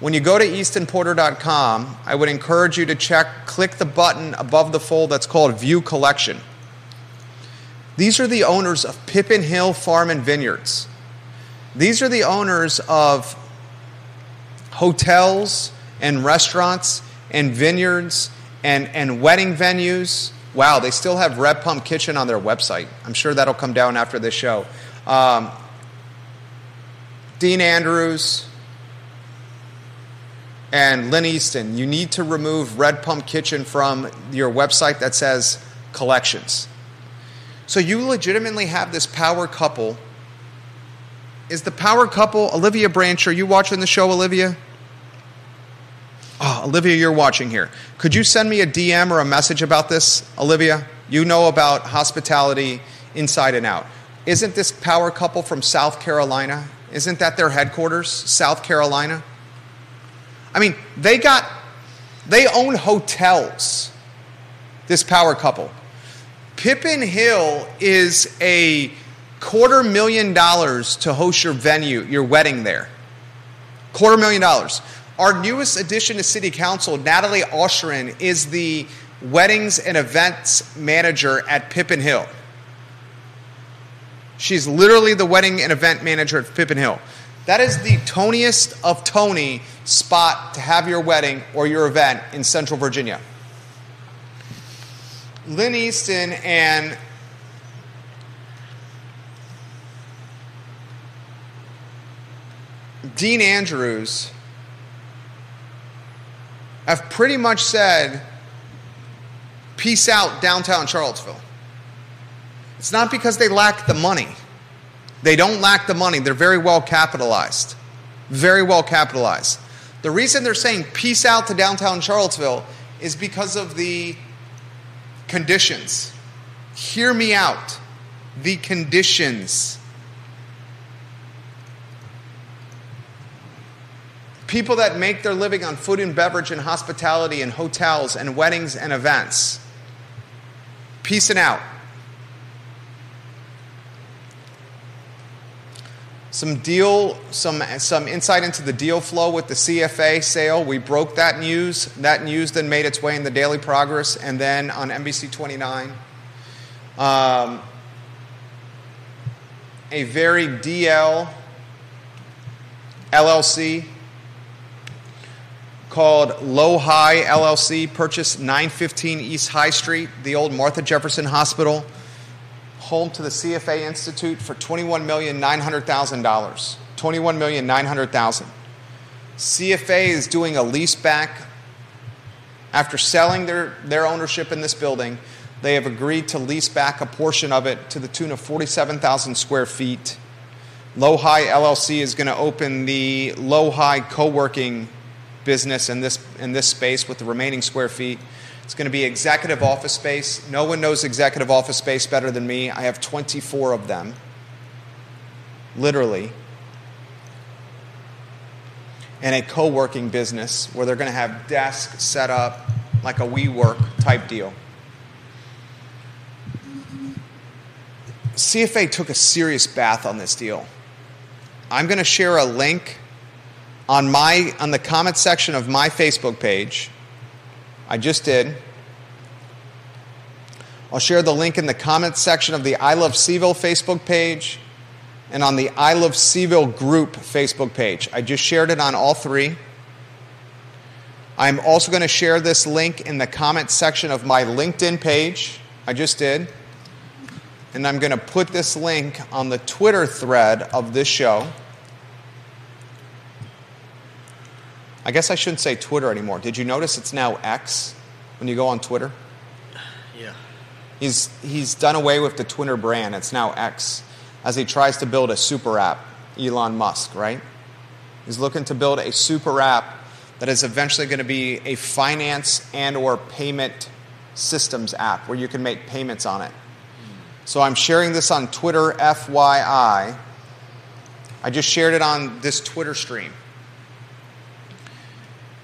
When you go to easton porter dot com, I would encourage you to check, click the button above the fold that's called View Collection. These are the owners of Pippin Hill Farm and Vineyards. These are the owners of hotels and restaurants and vineyards and, and wedding venues. Wow, they still have Red Pump Kitchen on their website. I'm sure that'll come down after this show. Um, Dean Andrews and Lynn Easton, you need to remove Red Pump Kitchen from your website that says collections. So you legitimately have this power couple. Is the power couple Olivia Branch? Are you watching the show, Olivia? Oh, Olivia, you're watching here. Could you send me a D M or a message about this, Olivia? You know about hospitality inside and out. Isn't this power couple from South Carolina? Isn't that their headquarters, South Carolina? I mean, they got, they own hotels, this power couple. Pippin Hill is a quarter million dollars to host your venue, your wedding there. Quarter million dollars. Our newest addition to City Council, Natalie Oscherin, is the weddings and events manager at Pippin Hill. She's literally the wedding and event manager at Pippin Hill. That is the Toniest of Tony spot to have your wedding or your event in Central Virginia. Lynn Easton and Dean Andrews have pretty much said, peace out, downtown Charlottesville. It's not because they lack the money. They don't lack the money. They're very well capitalized. Very well capitalized. The reason they're saying peace out to downtown Charlottesville is because of the conditions. Hear me out. The conditions. People that make their living on food and beverage and hospitality and hotels and weddings and events. Peacing out. Some deal, some some insight into the deal flow with the C F A sale. We broke that news. That news then made its way in the Daily Progress and then on N B C twenty-nine. Um, a very D L L L C called Low High L L C purchased nine fifteen East High Street, the old Martha Jefferson Hospital, home to the C F A Institute, for twenty-one million nine hundred thousand dollars. twenty-one million nine hundred thousand dollars. C F A is doing a lease back. After selling their, their ownership in this building, they have agreed to lease back a portion of it to the tune of forty-seven thousand square feet. Low High L L C is going to open the Low High co-working business in this in this space with the remaining square feet. It's going to be executive office space. No one knows executive office space better than me. I have twenty-four of them, literally. And a co-working business where they're going to have desks set up like a WeWork type deal. C F A took a serious bath on this deal. I'm going to share a link on my on the comment section of my Facebook page. I just did. I'll share the link in the comments section of the I Love CVille Facebook page and on the I Love CVille group Facebook page. I just shared it on all three. I'm also going to share this link in the comments section of my LinkedIn page. I just did. And I'm going to put this link on the Twitter thread of this show. I guess I shouldn't say Twitter anymore. Did you notice it's now X when you go on Twitter? Yeah. He's he's done away with the Twitter brand. It's now X as he tries to build a super app. Elon Musk, right? He's looking to build a super app that is eventually going to be a finance and or payment systems app where you can make payments on it. So I'm sharing this on Twitter, F Y I. I just shared it on this Twitter stream.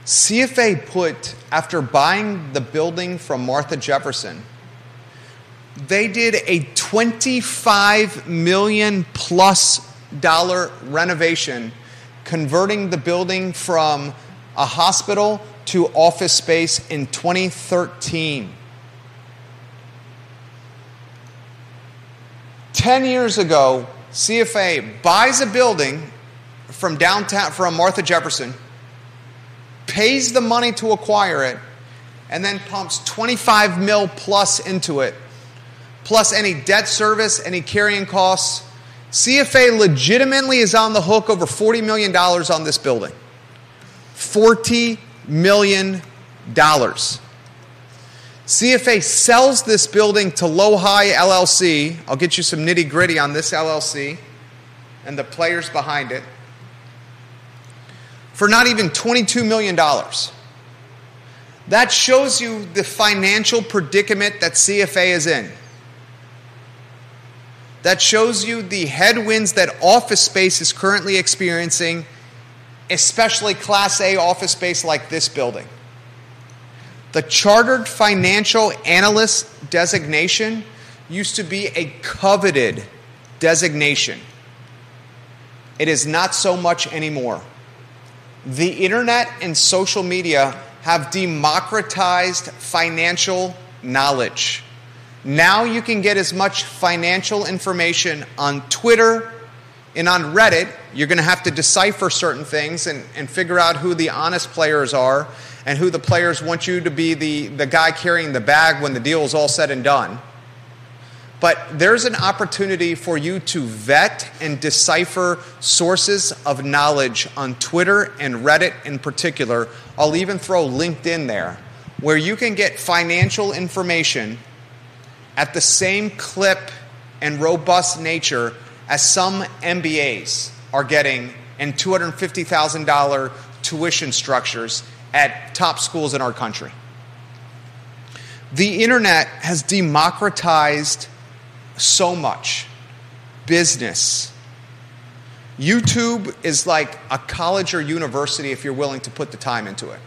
C F A put, after buying the building from Martha Jefferson, they did a twenty-five million dollars plus dollar renovation, converting the building from a hospital to office space in twenty thirteen. Ten years ago, C F A buys a building from downtown from Martha Jefferson, pays the money to acquire it, and then pumps twenty-five mil plus into it, plus any debt service, any carrying costs. C F A legitimately is on the hook over forty million dollars on this building. forty million dollars. C F A sells this building to Low High L L C. I'll get you some nitty-gritty on this L L C and the players behind it, for not even twenty-two million dollars. That shows you the financial predicament that C F A is in. That shows you the headwinds that office space is currently experiencing, especially Class A office space like this building. The Chartered Financial Analyst designation used to be a coveted designation. It is not so much anymore. The internet and social media have democratized financial knowledge. Now you can get as much financial information on Twitter, And on Reddit, you're going to have to decipher certain things and, and figure out who the honest players are and who the players want you to be the, the guy carrying the bag when the deal is all said and done. But there's an opportunity for you to vet and decipher sources of knowledge on Twitter and Reddit in particular. I'll even throw LinkedIn there, where you can get financial information at the same clip and robust nature as some M B As are getting in two hundred fifty thousand dollars tuition structures at top schools in our country. The internet has democratized so much business. YouTube is like a college or university if you're willing to put the time into it.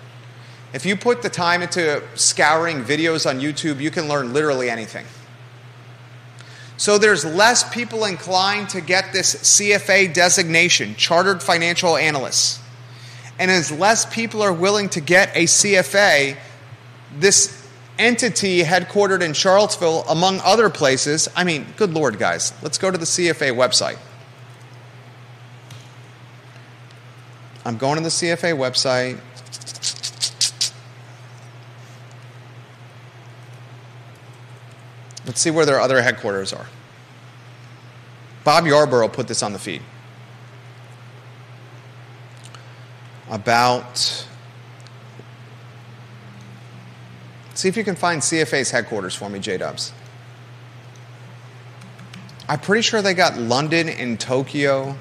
If you put the time into scouring videos on YouTube, you can learn literally anything. So there's less people inclined to get this C F A designation, Chartered Financial Analysts. And as less people are willing to get a C F A, this entity headquartered in Charlottesville, among other places, I mean, good Lord, guys, let's go to the C F A website. I'm going to the C F A website. Let's see where their other headquarters are. Bob Yarborough put this on the feed about, see if you can find C F A's headquarters for me, J-Dubs. I'm pretty sure they got London and Tokyo.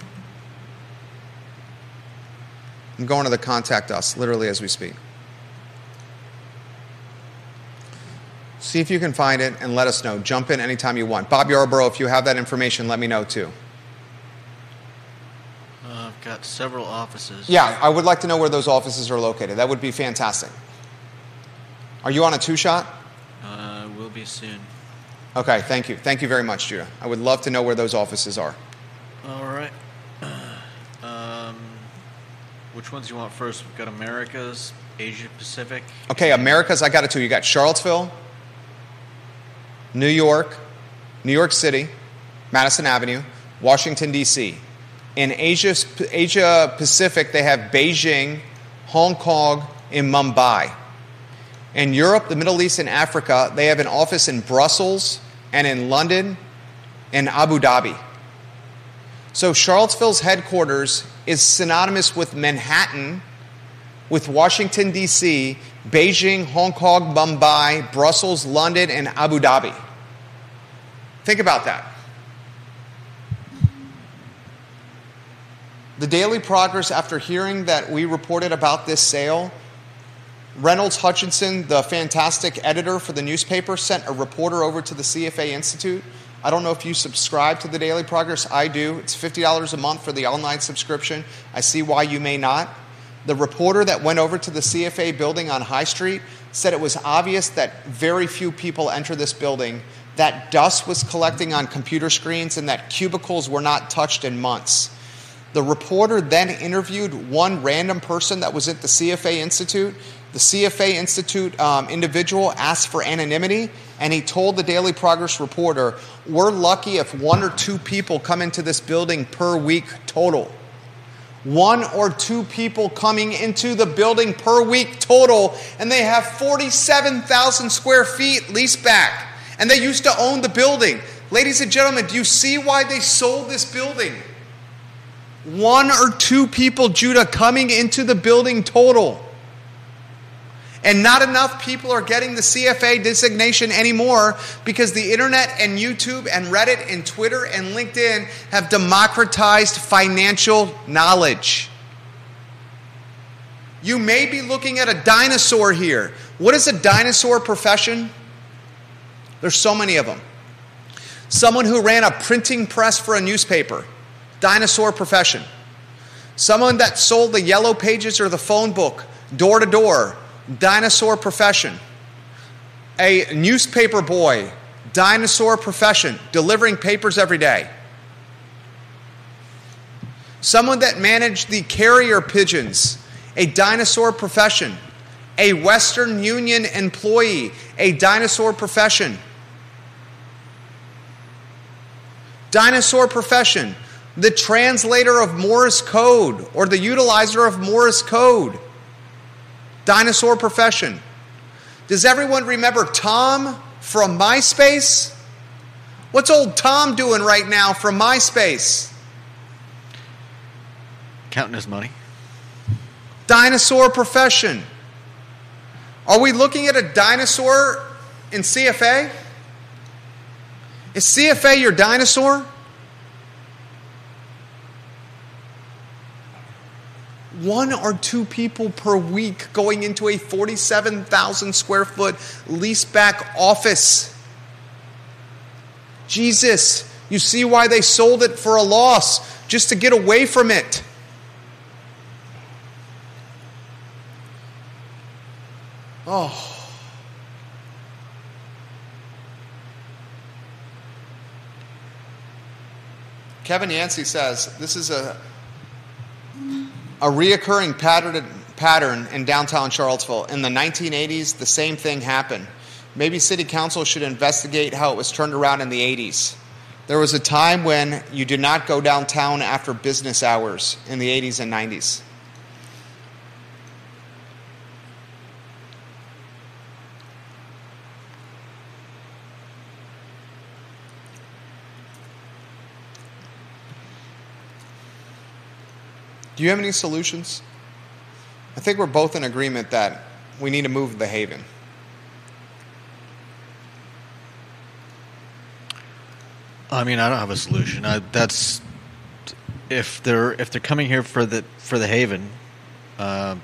I'm going to the Contact Us, literally as we speak. See if you can find it and let us know. Jump in anytime you want. Bob Yarborough, if you have that information, let me know too. Uh, I've got several offices. Yeah, I would like to know where those offices are located. That would be fantastic. Are you on a two-shot? Uh, we'll be soon. Okay, thank you. Thank you very much, Judah. I would love to know where those offices are. All right. Um, which ones do you want first? We've got Americas, Asia Pacific. Okay, Americas, I got it too. You got Charlottesville, New York, New York City, Madison Avenue, Washington, D C In Asia, Asia Pacific, they have Beijing, Hong Kong, and Mumbai. In Europe, the Middle East, and Africa, they have an office in Brussels and in London and Abu Dhabi. So Charlottesville's headquarters is synonymous with Manhattan, with Washington, D C, Beijing, Hong Kong, Mumbai, Brussels, London, and Abu Dhabi. Think about that. The Daily Progress, after hearing that we reported about this sale, Reynolds Hutchinson, the fantastic editor for the newspaper, sent a reporter over to the C F A Institute. I don't know if you subscribe to the Daily Progress. I do. It's fifty dollars a month for the online subscription. I see why you may not. The reporter that went over to the C F A building on High Street said it was obvious that very few people enter this building, that dust was collecting on computer screens, and that cubicles were not touched in months. The reporter then interviewed one random person that was at the C F A Institute. The C F A Institute um, individual asked for anonymity, and he told the Daily Progress reporter, "We're lucky if one or two people come into this building per week total." One or two people coming into the building per week total, and they have forty-seven thousand square feet leased back, and they used to own the building. Ladies and gentlemen, do you see why they sold this building? One or two people, Judah, coming into the building total. And not enough people are getting the C F A designation anymore because the internet and YouTube and Reddit and Twitter and LinkedIn have democratized financial knowledge. You may be looking at a dinosaur here. What is a dinosaur profession? There's so many of them. Someone who ran a printing press for a newspaper, dinosaur profession. Someone that sold the yellow pages or the phone book door to door, dinosaur profession. A newspaper boy, dinosaur profession, delivering papers every day. Someone that managed the carrier pigeons, a dinosaur profession. A Western Union employee, a dinosaur profession. Dinosaur profession. the translator of Morse code or the utilizer of Morse code. Dinosaur profession. Does everyone remember Tom from MySpace? What's old Tom doing right now from MySpace? Counting his money. Dinosaur profession. Are we looking at a dinosaur in C F A? Is C F A your dinosaur? One or two people per week going into a forty-seven thousand square foot leaseback office. Jesus, you see why they sold it for a loss, just to get away from it. Oh. Kevin Yancey says, this is a a reoccurring pattern, pattern in downtown Charlottesville. In the nineteen eighties, the same thing happened. Maybe city council should investigate how it was turned around in the eighties. There was a time when you did not go downtown after business hours in the eighties and nineties. Do you have any solutions? I think we're both in agreement that we need to move the Haven. I mean, I don't have a solution. I, that's if they're if they're coming here for the for the Haven. Uh,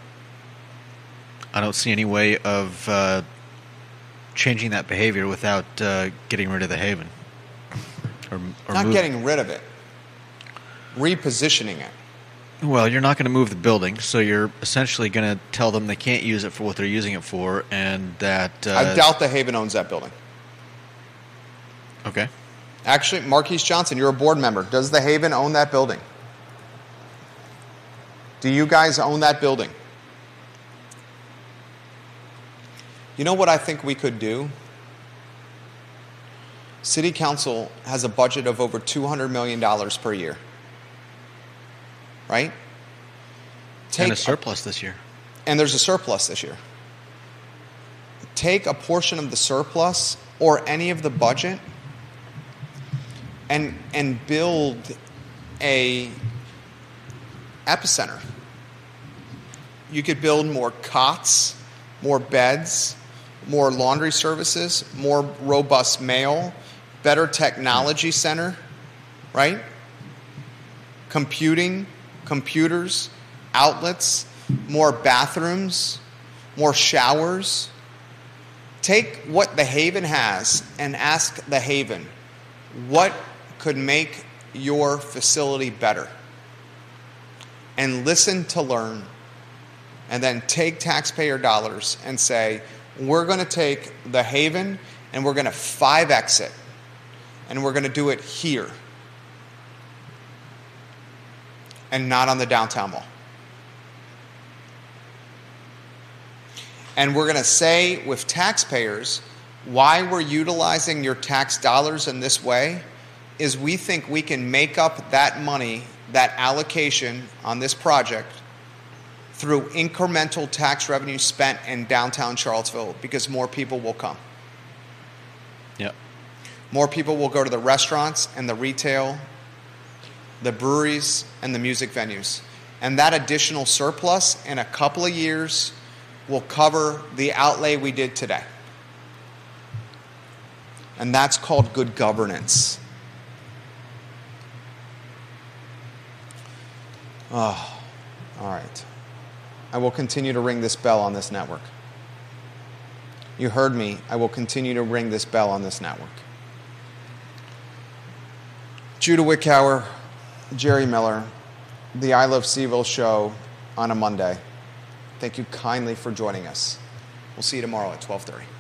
I don't see any way of uh, changing that behavior without uh, getting rid of the Haven. Or, or not getting rid of it, repositioning it. Well, you're not going to move the building, so you're essentially going to tell them they can't use it for what they're using it for, and that... Uh, I doubt the Haven owns that building. Okay. Actually, Marquise Johnson, you're a board member. Does the Haven own that building? Do you guys own that building? You know what I think we could do? City Council has a budget of over two hundred million dollars per year. Right? Take and a surplus a, this year. And there's a surplus this year. Take a portion of the surplus or any of the budget and and build a epicenter. You could build more cots, more beds, more laundry services, more robust mail, better technology center, right? Computing. Computers, outlets, more bathrooms, more showers. Take what the Haven has and ask the Haven, what could make your facility better? And listen to learn. And then take taxpayer dollars and say, we're going to take the Haven and we're going to five X it. And we're going to do it here. And not on the downtown mall. And we're going to say with taxpayers, why we're utilizing your tax dollars in this way is we think we can make up that money, that allocation on this project through incremental tax revenue spent in downtown Charlottesville because more people will come. Yep. More people will go to the restaurants and the retail, the breweries, and the music venues. And that additional surplus in a couple of years will cover the outlay we did today. And that's called good governance. Oh, all right. I will continue to ring this bell on this network. You heard me. I will continue to ring this bell on this network. Judah Wickhauer, Jerry Miller, the I Love CVille show on a Monday. Thank you kindly for joining us. We'll see you tomorrow at twelve thirty.